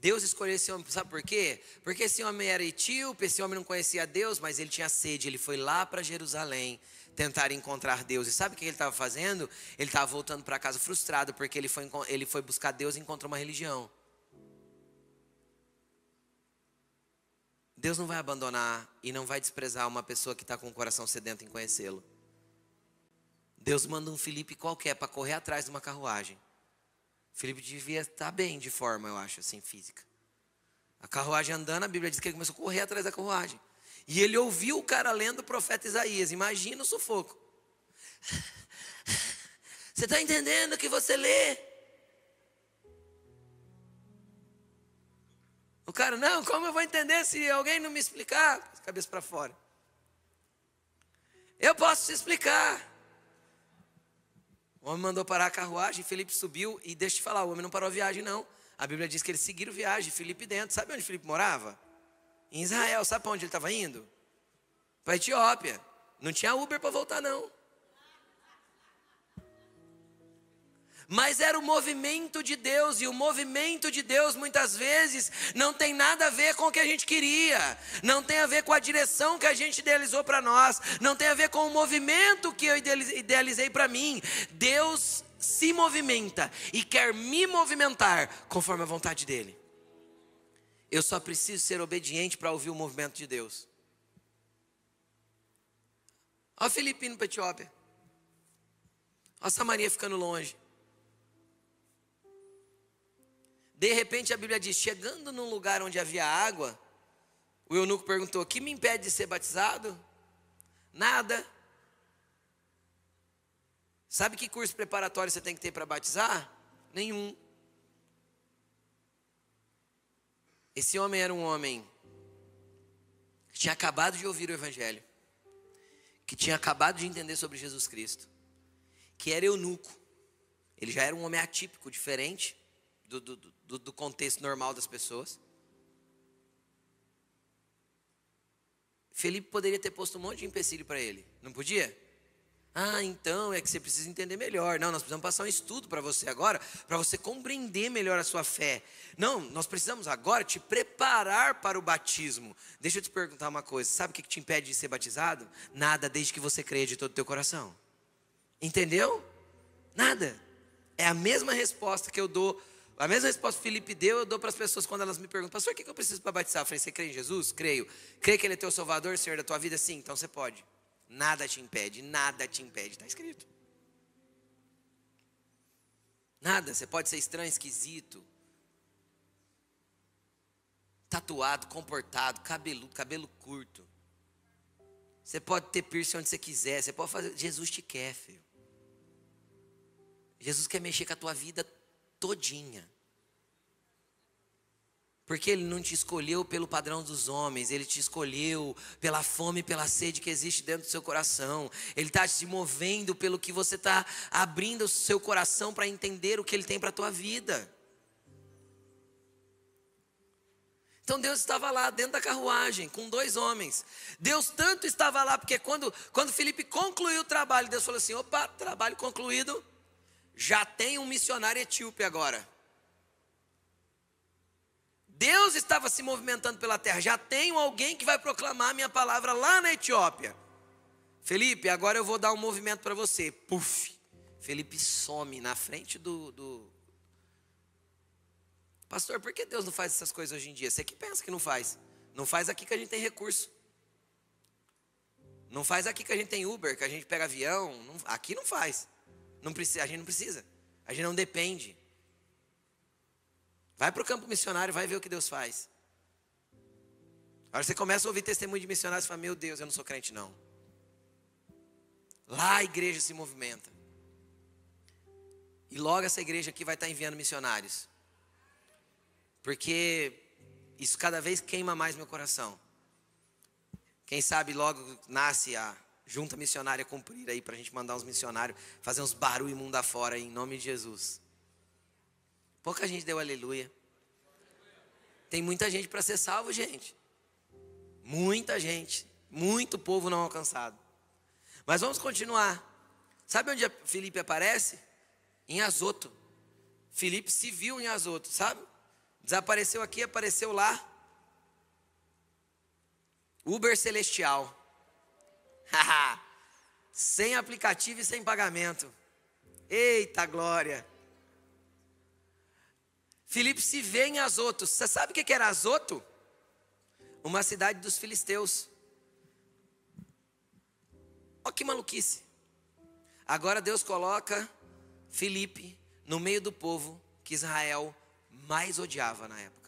Deus escolheu esse homem, sabe por quê? Porque esse homem era etíope, esse homem não conhecia Deus, mas ele tinha sede, ele foi lá para Jerusalém tentar encontrar Deus. E sabe o que ele estava fazendo? Ele estava voltando para casa frustrado, porque ele foi buscar Deus e encontrou uma religião. Deus não vai abandonar e não vai desprezar uma pessoa que está com o coração sedento em conhecê-lo. Deus manda um Felipe qualquer para correr atrás de uma carruagem. Felipe devia estar bem de forma, eu acho, assim, física. A carruagem andando, a Bíblia diz que ele começou a correr atrás da carruagem. E ele ouviu o cara lendo o profeta Isaías. Imagina o sufoco. Você está entendendo o que você lê? O cara, não, como eu vou entender se alguém não me explicar? Cabeça para fora. Eu posso te explicar. O homem mandou parar a carruagem, Felipe subiu. E deixa eu te falar, o homem não parou a viagem não. A Bíblia diz que eles seguiram viagem, Felipe dentro. Sabe onde Felipe morava? Em Israel. Sabe para onde ele estava indo? Para a Etiópia. Não tinha Uber para voltar não. Mas era o movimento de Deus. E o movimento de Deus muitas vezes não tem nada a ver com o que a gente queria. Não tem a ver com a direção que a gente idealizou para nós. Não tem a ver com o movimento que eu idealizei para mim. Deus se movimenta e quer me movimentar conforme a vontade dEle. Eu só preciso ser obediente para ouvir o movimento de Deus. Olha o Filipino para a Etiópia. Olha Samaria ficando longe. De repente a Bíblia diz, chegando num lugar onde havia água, O eunuco perguntou: que me impede de ser batizado? Nada. Sabe que curso preparatório você tem que ter para batizar? Nenhum. Esse homem era um homem que tinha acabado de ouvir o evangelho, que tinha acabado de entender sobre Jesus Cristo, que era eunuco. Ele já era um homem atípico, diferente do contexto normal das pessoas. Felipe poderia ter posto um monte de empecilho para ele, não podia? Ah, então é que você precisa entender melhor. Não, nós precisamos passar um estudo para você agora, para você compreender melhor a sua fé. Não, nós precisamos agora te preparar para o batismo. Deixa eu te perguntar uma coisa, sabe o que te impede de ser batizado? Nada, desde que você creia de todo o teu coração. Entendeu? Nada. É a mesma resposta que eu dou, a mesma resposta que Felipe deu, eu dou para as pessoas quando elas me perguntam: pastor, o que eu preciso para batizar? Eu falei: você crê em Jesus? Creio. Crê que Ele é teu Salvador, Senhor da tua vida? Sim, então você pode. Nada te impede, nada te impede. Está escrito. Nada, você pode ser estranho, esquisito, tatuado, comportado, cabeludo, cabelo curto. Você pode ter piercing onde você quiser, você pode fazer. Jesus te quer, filho. Jesus quer mexer com a tua vida todinha. Porque Ele não te escolheu pelo padrão dos homens. Ele te escolheu pela fome e pela sede que existe dentro do seu coração. Ele está te movendo pelo que você está abrindo o seu coração para entender o que Ele tem para a tua vida. Então Deus estava lá dentro da carruagem com dois homens. Deus tanto estava lá, porque quando Felipe concluiu o trabalho, Deus falou assim: opa, trabalho concluído. Já tem um missionário etíope agora. Deus estava se movimentando pela terra. Já tenho alguém que vai proclamar a minha palavra lá na Etiópia. Felipe, agora eu vou dar um movimento para você. Puf! Felipe some na frente do... Pastor, por que Deus não faz essas coisas hoje em dia? Você que pensa que não faz. Não faz aqui que a gente tem recurso. Não faz aqui que a gente tem Uber, que a gente pega avião. Aqui não faz. Não precisa, a gente não precisa, a gente não depende. Vai para o campo missionário, vai ver o que Deus faz. Agora você começa a ouvir testemunho de missionários e fala: meu Deus, eu não sou crente não. Lá a igreja se movimenta. E logo essa igreja aqui vai estar enviando missionários. Porque isso cada vez queima mais meu coração. Quem sabe logo nasce a Junta missionária cumprir aí, para a gente mandar uns missionários fazer uns barulho mundo afora aí, em nome de Jesus. Pouca gente deu aleluia. Tem muita gente para ser salvo, gente. Muita gente. Muito povo não alcançado. Mas vamos continuar. Sabe onde Felipe aparece? Em Azoto. Felipe se viu em Azoto, sabe? Desapareceu aqui, apareceu lá. Uber celestial. Sem aplicativo e sem pagamento. Eita glória! Filipe se vê em Azoto. Você sabe o que era Azoto? Uma cidade dos filisteus. Olha que maluquice. Agora Deus coloca Filipe no meio do povo que Israel mais odiava na época.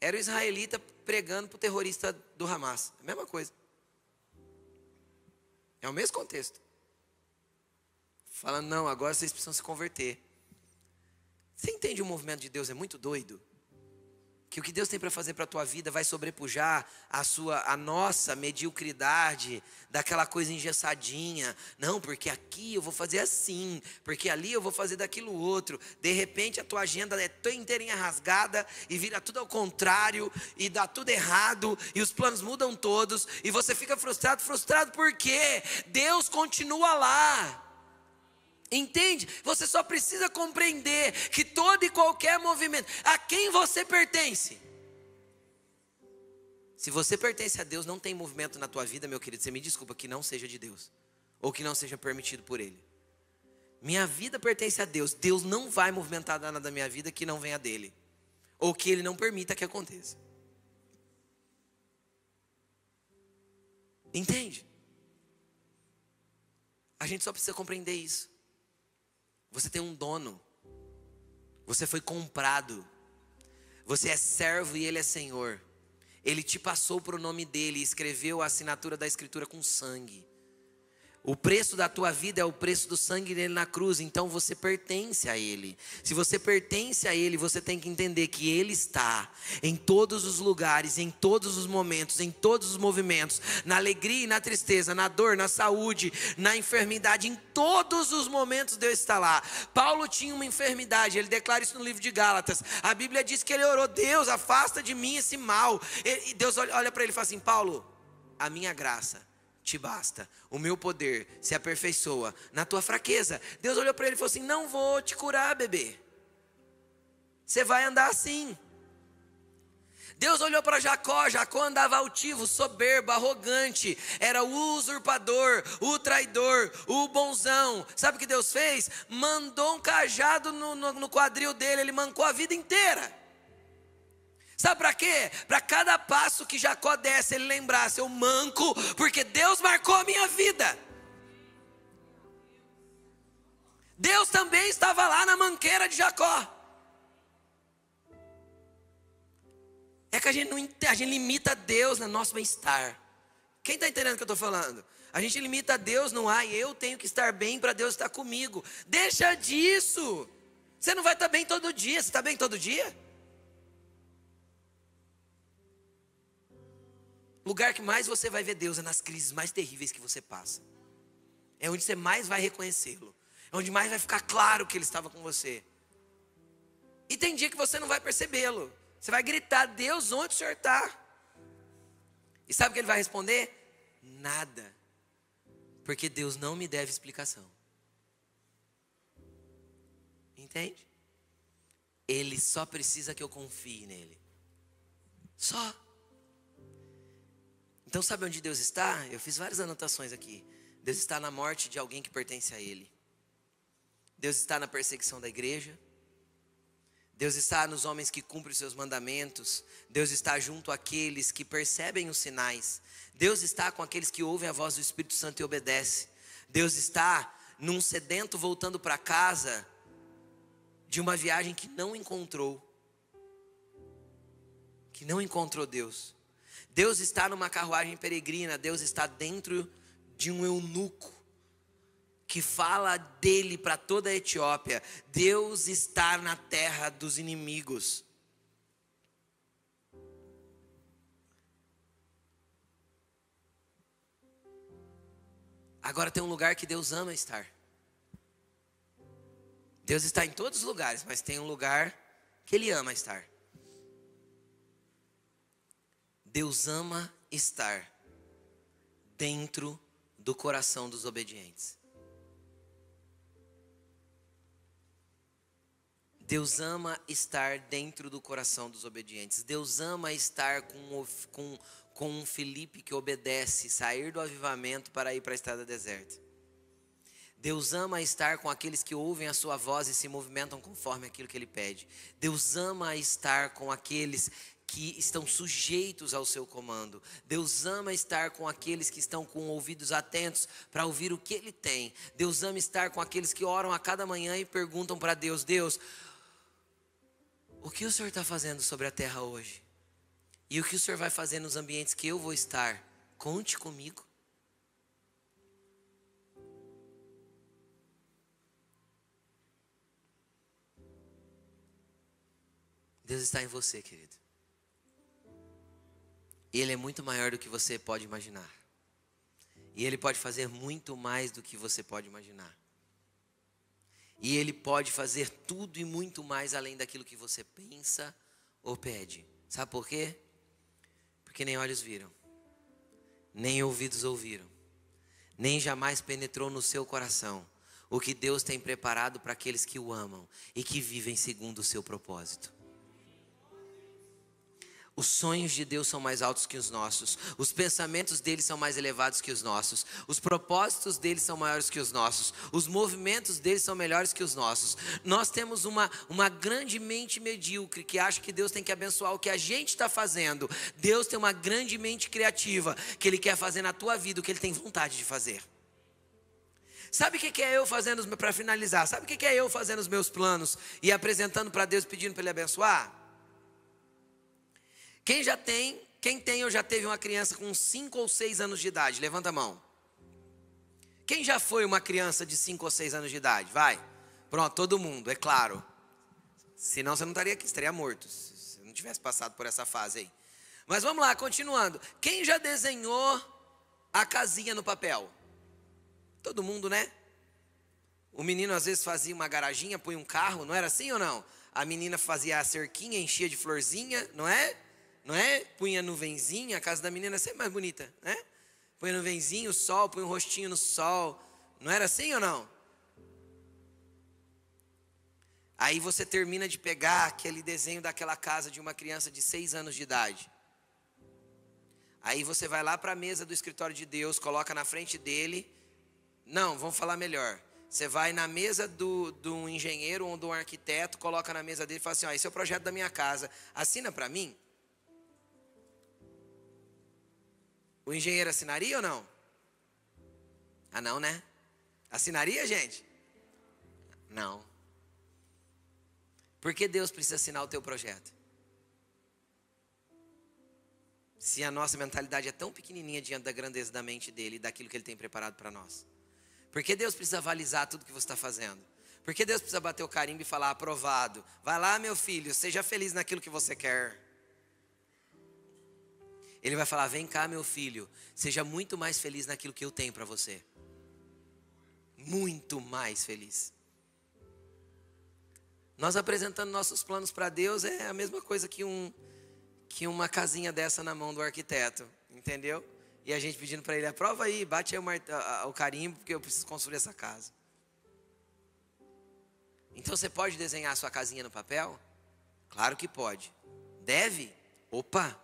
Era o israelita pregando para o terrorista do Hamas. A mesma coisa. É o mesmo contexto. Falando: não, agora vocês precisam se converter. Você entende, o movimento de Deus é muito doido? Que o que Deus tem para fazer para a tua vida vai sobrepujar a nossa mediocridade, daquela coisa engessadinha. Não, porque aqui eu vou fazer assim, porque ali eu vou fazer daquilo outro. De repente a tua agenda é toda inteirinha rasgada e vira tudo ao contrário e dá tudo errado e os planos mudam todos e você fica frustrado. Frustrado porque Deus continua lá. Entende? Você só precisa compreender que todo e qualquer movimento, a quem você pertence. Se você pertence a Deus, não tem movimento na tua vida, meu querido, você me desculpa, que não seja de Deus, ou que não seja permitido por Ele. Minha vida pertence a Deus. Deus não vai movimentar nada da minha vida que não venha dEle, ou que Ele não permita que aconteça. Entende? A gente só precisa compreender isso. Você tem um dono. Você foi comprado. Você é servo e Ele é Senhor. Ele te passou para o nome dEle e escreveu a assinatura da Escritura com sangue. O preço da tua vida é o preço do sangue dEle na cruz. Então você pertence a Ele. Se você pertence a Ele, você tem que entender que Ele está em todos os lugares, em todos os momentos, em todos os movimentos. Na alegria e na tristeza, na dor, na saúde, na enfermidade. Em todos os momentos Deus está lá. Paulo tinha uma enfermidade, ele declara isso no livro de Gálatas. A Bíblia diz que ele orou: Deus, afasta de mim esse mal. E Deus olha para ele e fala assim: Paulo, a minha graça te basta, o meu poder se aperfeiçoa na tua fraqueza. Deus olhou para ele e falou assim: não vou te curar, bebê. Você vai andar assim. Deus olhou para Jacó. Jacó andava altivo, soberbo, arrogante. Era o usurpador, o traidor, o bonzão. Sabe o que Deus fez? Mandou um cajado no quadril dele. Ele mancou a vida inteira. Sabe para quê? Para cada passo que Jacó desse, ele lembrasse: eu manco, porque Deus marcou a minha vida. Deus também estava lá na manqueira de Jacó. É que a gente limita Deus no nosso bem-estar. Quem está entendendo o que eu estou falando? A gente limita Deus no ai, eu tenho que estar bem para Deus estar comigo. Deixa disso. Você não vai estar bem todo dia. Você está bem todo dia? O lugar que mais você vai ver Deus é nas crises mais terríveis que você passa. É onde você mais vai reconhecê-lo. É onde mais vai ficar claro que Ele estava com você. E tem dia que você não vai percebê-lo. Você vai gritar: Deus, onde o Senhor está? E sabe o que Ele vai responder? Nada. Porque Deus não me deve explicação. Entende? Ele só precisa que eu confie nele. Só. Então sabe onde Deus está? Eu fiz várias anotações aqui. Deus está na morte de alguém que pertence a Ele. Deus está na perseguição da igreja. Deus está nos homens que cumprem os seus mandamentos. Deus está junto àqueles que percebem os sinais. Deus está com aqueles que ouvem a voz do Espírito Santo e obedecem. Deus está num sedento voltando para casa de uma viagem que não encontrou. Que não encontrou Deus. Deus está numa carruagem peregrina. Deus está dentro de um eunuco que fala dele para toda a Etiópia. Deus está na terra dos inimigos. Agora tem um lugar que Deus ama estar. Deus está em todos os lugares, mas tem um lugar que Ele ama estar. Deus ama estar dentro do coração dos obedientes. Deus ama estar dentro do coração dos obedientes. Deus ama estar com um Felipe que obedece, sair do avivamento para ir para a estrada deserta. Deus ama estar com aqueles que ouvem a sua voz e se movimentam conforme aquilo que Ele pede. Deus ama estar com aqueles que estão sujeitos ao seu comando. Deus ama estar com aqueles que estão com ouvidos atentos para ouvir o que Ele tem. Deus ama estar com aqueles que oram a cada manhã e perguntam para Deus: Deus, o que o Senhor está fazendo sobre a terra hoje? E o que o Senhor vai fazer nos ambientes que eu vou estar? Conte comigo. Deus está em você, querido. E Ele é muito maior do que você pode imaginar. E Ele pode fazer muito mais do que você pode imaginar. E Ele pode fazer tudo e muito mais além daquilo que você pensa ou pede. Sabe por quê? Porque nem olhos viram, nem ouvidos ouviram, nem jamais penetrou no seu coração o que Deus tem preparado para aqueles que o amam e que vivem segundo o seu propósito. Os sonhos de Deus são mais altos que os nossos. Os pensamentos dEle são mais elevados que os nossos. Os propósitos dEle são maiores que os nossos. Os movimentos dEle são melhores que os nossos. Nós temos uma grande mente medíocre que acha que Deus tem que abençoar o que a gente está fazendo. Deus tem uma grande mente criativa que Ele quer fazer na tua vida o que Ele tem vontade de fazer. Sabe o que é eu fazendo, para finalizar, sabe o que é eu fazendo os meus planos e apresentando para Deus pedindo para Ele abençoar? Quem tem ou já teve uma criança com 5 ou 6 anos de idade? Levanta a mão. Quem já foi uma criança de 5 ou 6 anos de idade? Vai. Pronto, todo mundo, é claro. Senão você não estaria aqui, estaria morto. Se não tivesse passado por essa fase aí. Mas vamos lá, continuando. Quem já desenhou a casinha no papel? Todo mundo, né? O menino às vezes fazia uma garaginha, põe um carro, não era assim ou não? A menina fazia a cerquinha, enchia de florzinha, não é? Não é? Punha nuvenzinha, a casa da menina é sempre mais bonita, né? Põe nuvenzinho, sol, põe um rostinho no sol. Não era assim ou não? Aí você termina de pegar aquele desenho daquela casa de uma criança de 6 anos de idade. Aí você vai lá para a mesa do escritório de Deus, coloca na frente dele. Não, vamos falar melhor. Você vai na mesa do engenheiro ou do arquiteto, coloca na mesa dele e fala assim: ó, esse é o projeto da minha casa, assina para mim? O engenheiro assinaria ou não? Ah, não, né? Assinaria, gente? Não. Por que Deus precisa assinar o teu projeto? Se a nossa mentalidade é tão pequenininha diante da grandeza da mente dele e daquilo que ele tem preparado para nós. Por que Deus precisa avalizar tudo que você está fazendo? Por que Deus precisa bater o carimbo e falar: aprovado? Vai lá, meu filho, seja feliz naquilo que você quer. Ele vai falar: vem cá, meu filho, seja muito mais feliz naquilo que eu tenho para você. Muito mais feliz. Nós apresentando nossos planos para Deus é a mesma coisa que uma casinha dessa na mão do arquiteto, entendeu? E a gente pedindo para ele: aprova aí, bate aí o carimbo, porque eu preciso construir essa casa. Então você pode desenhar a sua casinha no papel? Claro que pode. Deve? Opa!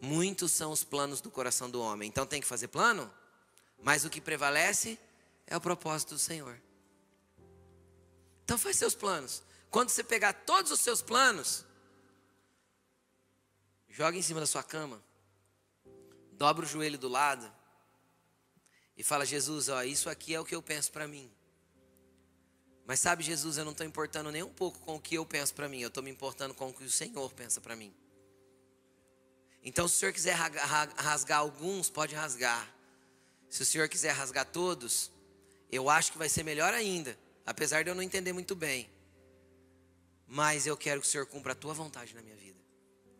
Muitos são os planos do coração do homem. Então tem que fazer plano? Mas o que prevalece é o propósito do Senhor. Então faz seus planos. Quando você pegar todos os seus planos, joga em cima da sua cama, dobra o joelho do lado e fala: Jesus, ó, isso aqui é o que eu penso para mim. Mas sabe, Jesus, eu não estou importando nem um pouco com o que eu penso para mim. Eu estou me importando com o que o Senhor pensa para mim. Então, se o Senhor quiser rasgar alguns, pode rasgar. Se o Senhor quiser rasgar todos, eu acho que vai ser melhor ainda. Apesar de eu não entender muito bem. Mas eu quero que o Senhor cumpra a tua vontade na minha vida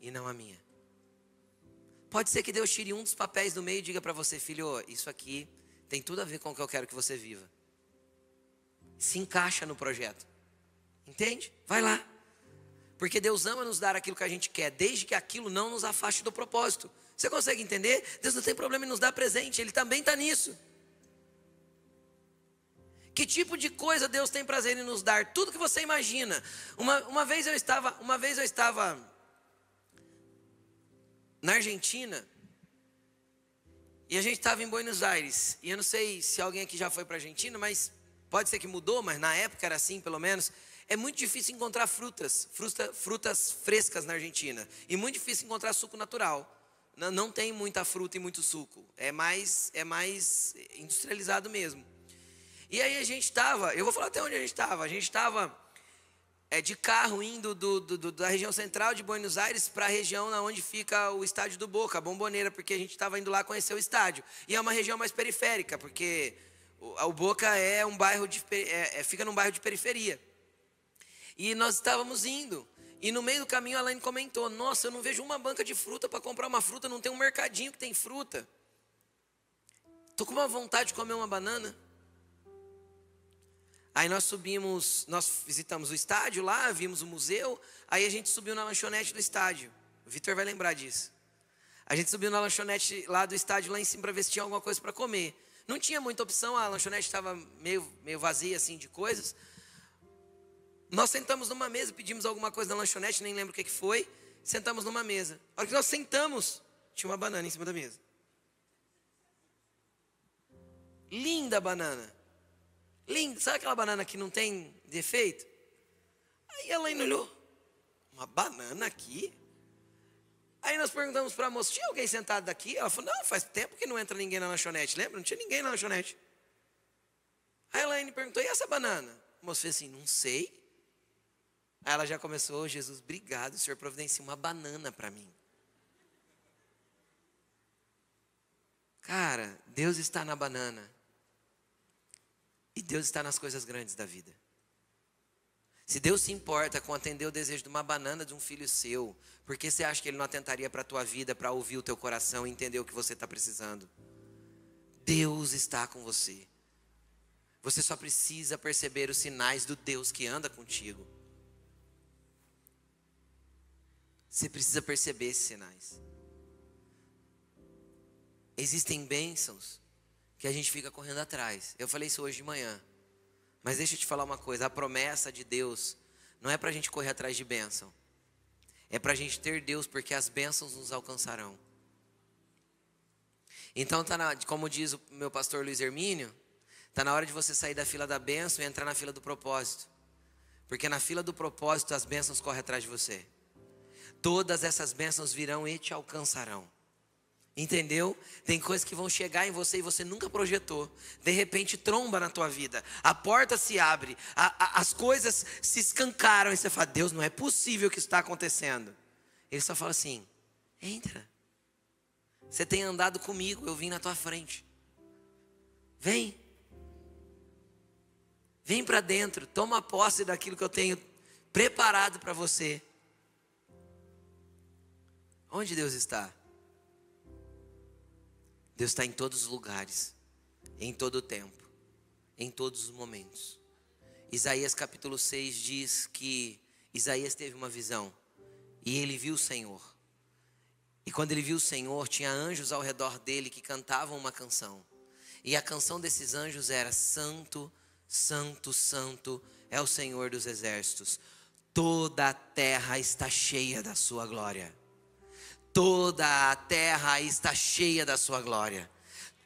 e não a minha. Pode ser que Deus tire um dos papéis do meio e diga para você: filho, isso aqui tem tudo a ver com o que eu quero que você viva. Se encaixa no projeto. Entende? Vai lá. Porque Deus ama nos dar aquilo que a gente quer, desde que aquilo não nos afaste do propósito. Você consegue entender? Deus não tem problema em nos dar presente, Ele também está nisso. Que tipo de coisa Deus tem prazer em nos dar? Tudo que você imagina. Uma vez eu estava na Argentina, e a gente estava em Buenos Aires. E eu não sei se alguém aqui já foi para a Argentina, mas pode ser que mudou, mas na época era assim, pelo menos. É muito difícil encontrar frutas frescas na Argentina. E muito difícil encontrar suco natural. Não tem muita fruta e muito suco. É mais industrializado mesmo. E aí a gente estava, eu vou falar até onde a gente estava. A gente estava de carro indo da região central de Buenos Aires para a região onde fica o estádio do Boca, a Bombonera, porque a gente estava indo lá conhecer o estádio. E é uma região mais periférica, porque o Boca é um bairro fica num bairro de periferia. E nós estávamos indo, e no meio do caminho a Elaine comentou: nossa, eu não vejo uma banca de fruta para comprar uma fruta, não tem um mercadinho que tem fruta. Estou com uma vontade de comer uma banana. Aí nós visitamos o estádio lá, vimos o museu. Aí a gente subiu na lanchonete do estádio. O Vitor vai lembrar disso. A gente subiu na lanchonete lá do estádio, lá em cima, para ver se tinha alguma coisa para comer. Não tinha muita opção, a lanchonete estava meio vazia assim de coisas. Nós sentamos numa mesa, pedimos alguma coisa na lanchonete, nem lembro o que foi. Sentamos numa mesa. A hora que nós sentamos, tinha uma banana em cima da mesa. Linda a banana. Linda, sabe aquela banana que não tem defeito? Aí ela ainda olhou: uma banana aqui? Aí nós perguntamos para a moça: tinha alguém sentado daqui? Ela falou: não, faz tempo que não entra ninguém na lanchonete, lembra? Não tinha ninguém na lanchonete. Aí a Elaine perguntou: e essa banana? A moça fez assim: não sei. Aí ela já começou, oh, Jesus, obrigado, o Senhor providencia uma banana para mim. Cara, Deus está na banana. E Deus está nas coisas grandes da vida. Se Deus se importa com atender o desejo de uma banana de um filho seu, por que você acha que Ele não atentaria para a tua vida, para ouvir o teu coração e entender o que você está precisando? Deus está com você. Você só precisa perceber os sinais do Deus que anda contigo. Você precisa perceber esses sinais. Existem bênçãos que a gente fica correndo atrás. Eu falei isso hoje de manhã. Mas deixa eu te falar uma coisa, a promessa de Deus não é para a gente correr atrás de bênção. É para a gente ter Deus, porque as bênçãos nos alcançarão. Então, como diz o meu pastor Luiz Hermínio, está na hora de você sair da fila da bênção e entrar na fila do propósito. Porque na fila do propósito as bênçãos correm atrás de você. Todas essas bênçãos virão e te alcançarão. Entendeu? Tem coisas que vão chegar em você e você nunca projetou. De repente tromba na tua vida. A porta se abre. As coisas se escancaram. E você fala, Deus, não é possível que isso está acontecendo. Ele só fala assim, entra. Você tem andado comigo, eu vim na tua frente. Vem. Vem para dentro. Toma posse daquilo que eu tenho preparado para você. Onde Deus está? Deus está em todos os lugares, em todo o tempo, em todos os momentos. Isaías capítulo 6 diz que Isaías teve uma visão e ele viu o Senhor. E quando ele viu o Senhor, tinha anjos ao redor dele que cantavam uma canção. E a canção desses anjos era, Santo, Santo, Santo é o Senhor dos exércitos. Toda a terra está cheia da sua glória. Toda a terra está cheia da sua glória.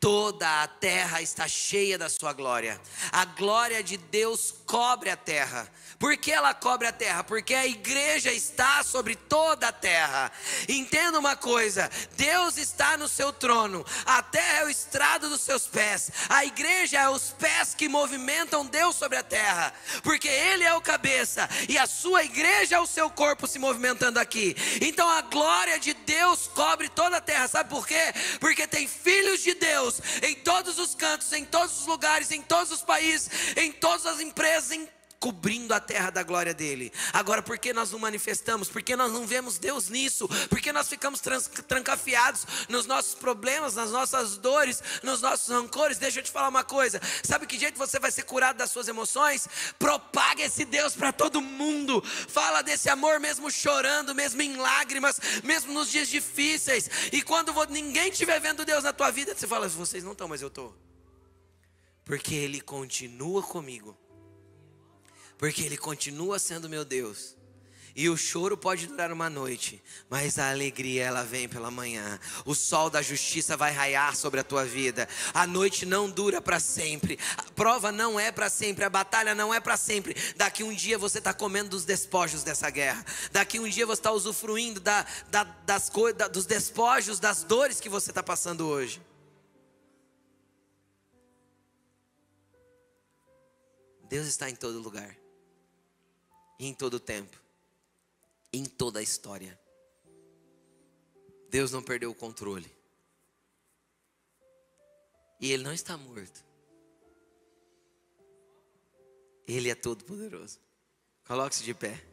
Toda a terra está cheia da sua glória. A glória de Deus cobre a terra. Por que ela cobre a terra? Porque a igreja está sobre toda a terra. Entenda uma coisa, Deus está no seu trono. A terra é o estrado dos seus pés. A igreja é os pés que movimentam Deus sobre a terra. Porque Ele é o cabeça e a sua igreja é o seu corpo se movimentando aqui. Então a glória de Deus cobre toda a terra. Sabe por quê? Porque tem filhos de Deus em todos os cantos, em todos os lugares, em todos os países, em todas as empresas, em cobrindo a terra da glória dele. Agora, por que nós não manifestamos? Por que nós não vemos Deus nisso? Por que nós ficamos trancafiados nos nossos problemas, nas nossas dores, nos nossos rancores? Deixa eu te falar uma coisa. Sabe que jeito você vai ser curado das suas emoções? Propaga esse Deus para todo mundo. Fala desse amor mesmo chorando, mesmo em lágrimas, mesmo nos dias difíceis. E quando ninguém estiver vendo Deus na tua vida, você fala, vocês não estão, mas eu estou. Porque Ele continua comigo. Porque Ele continua sendo meu Deus. E o choro pode durar uma noite, mas a alegria ela vem pela manhã. O sol da justiça vai raiar sobre a tua vida. A noite não dura para sempre. A prova não é para sempre. A batalha não é para sempre. Daqui um dia você está comendo dos despojos dessa guerra. Daqui um dia você está usufruindo dos despojos, das dores que você está passando hoje. Deus está em todo lugar. Em todo tempo, em toda a história. Deus não perdeu o controle. E Ele não está morto. Ele é todo poderoso. Coloque-se de pé.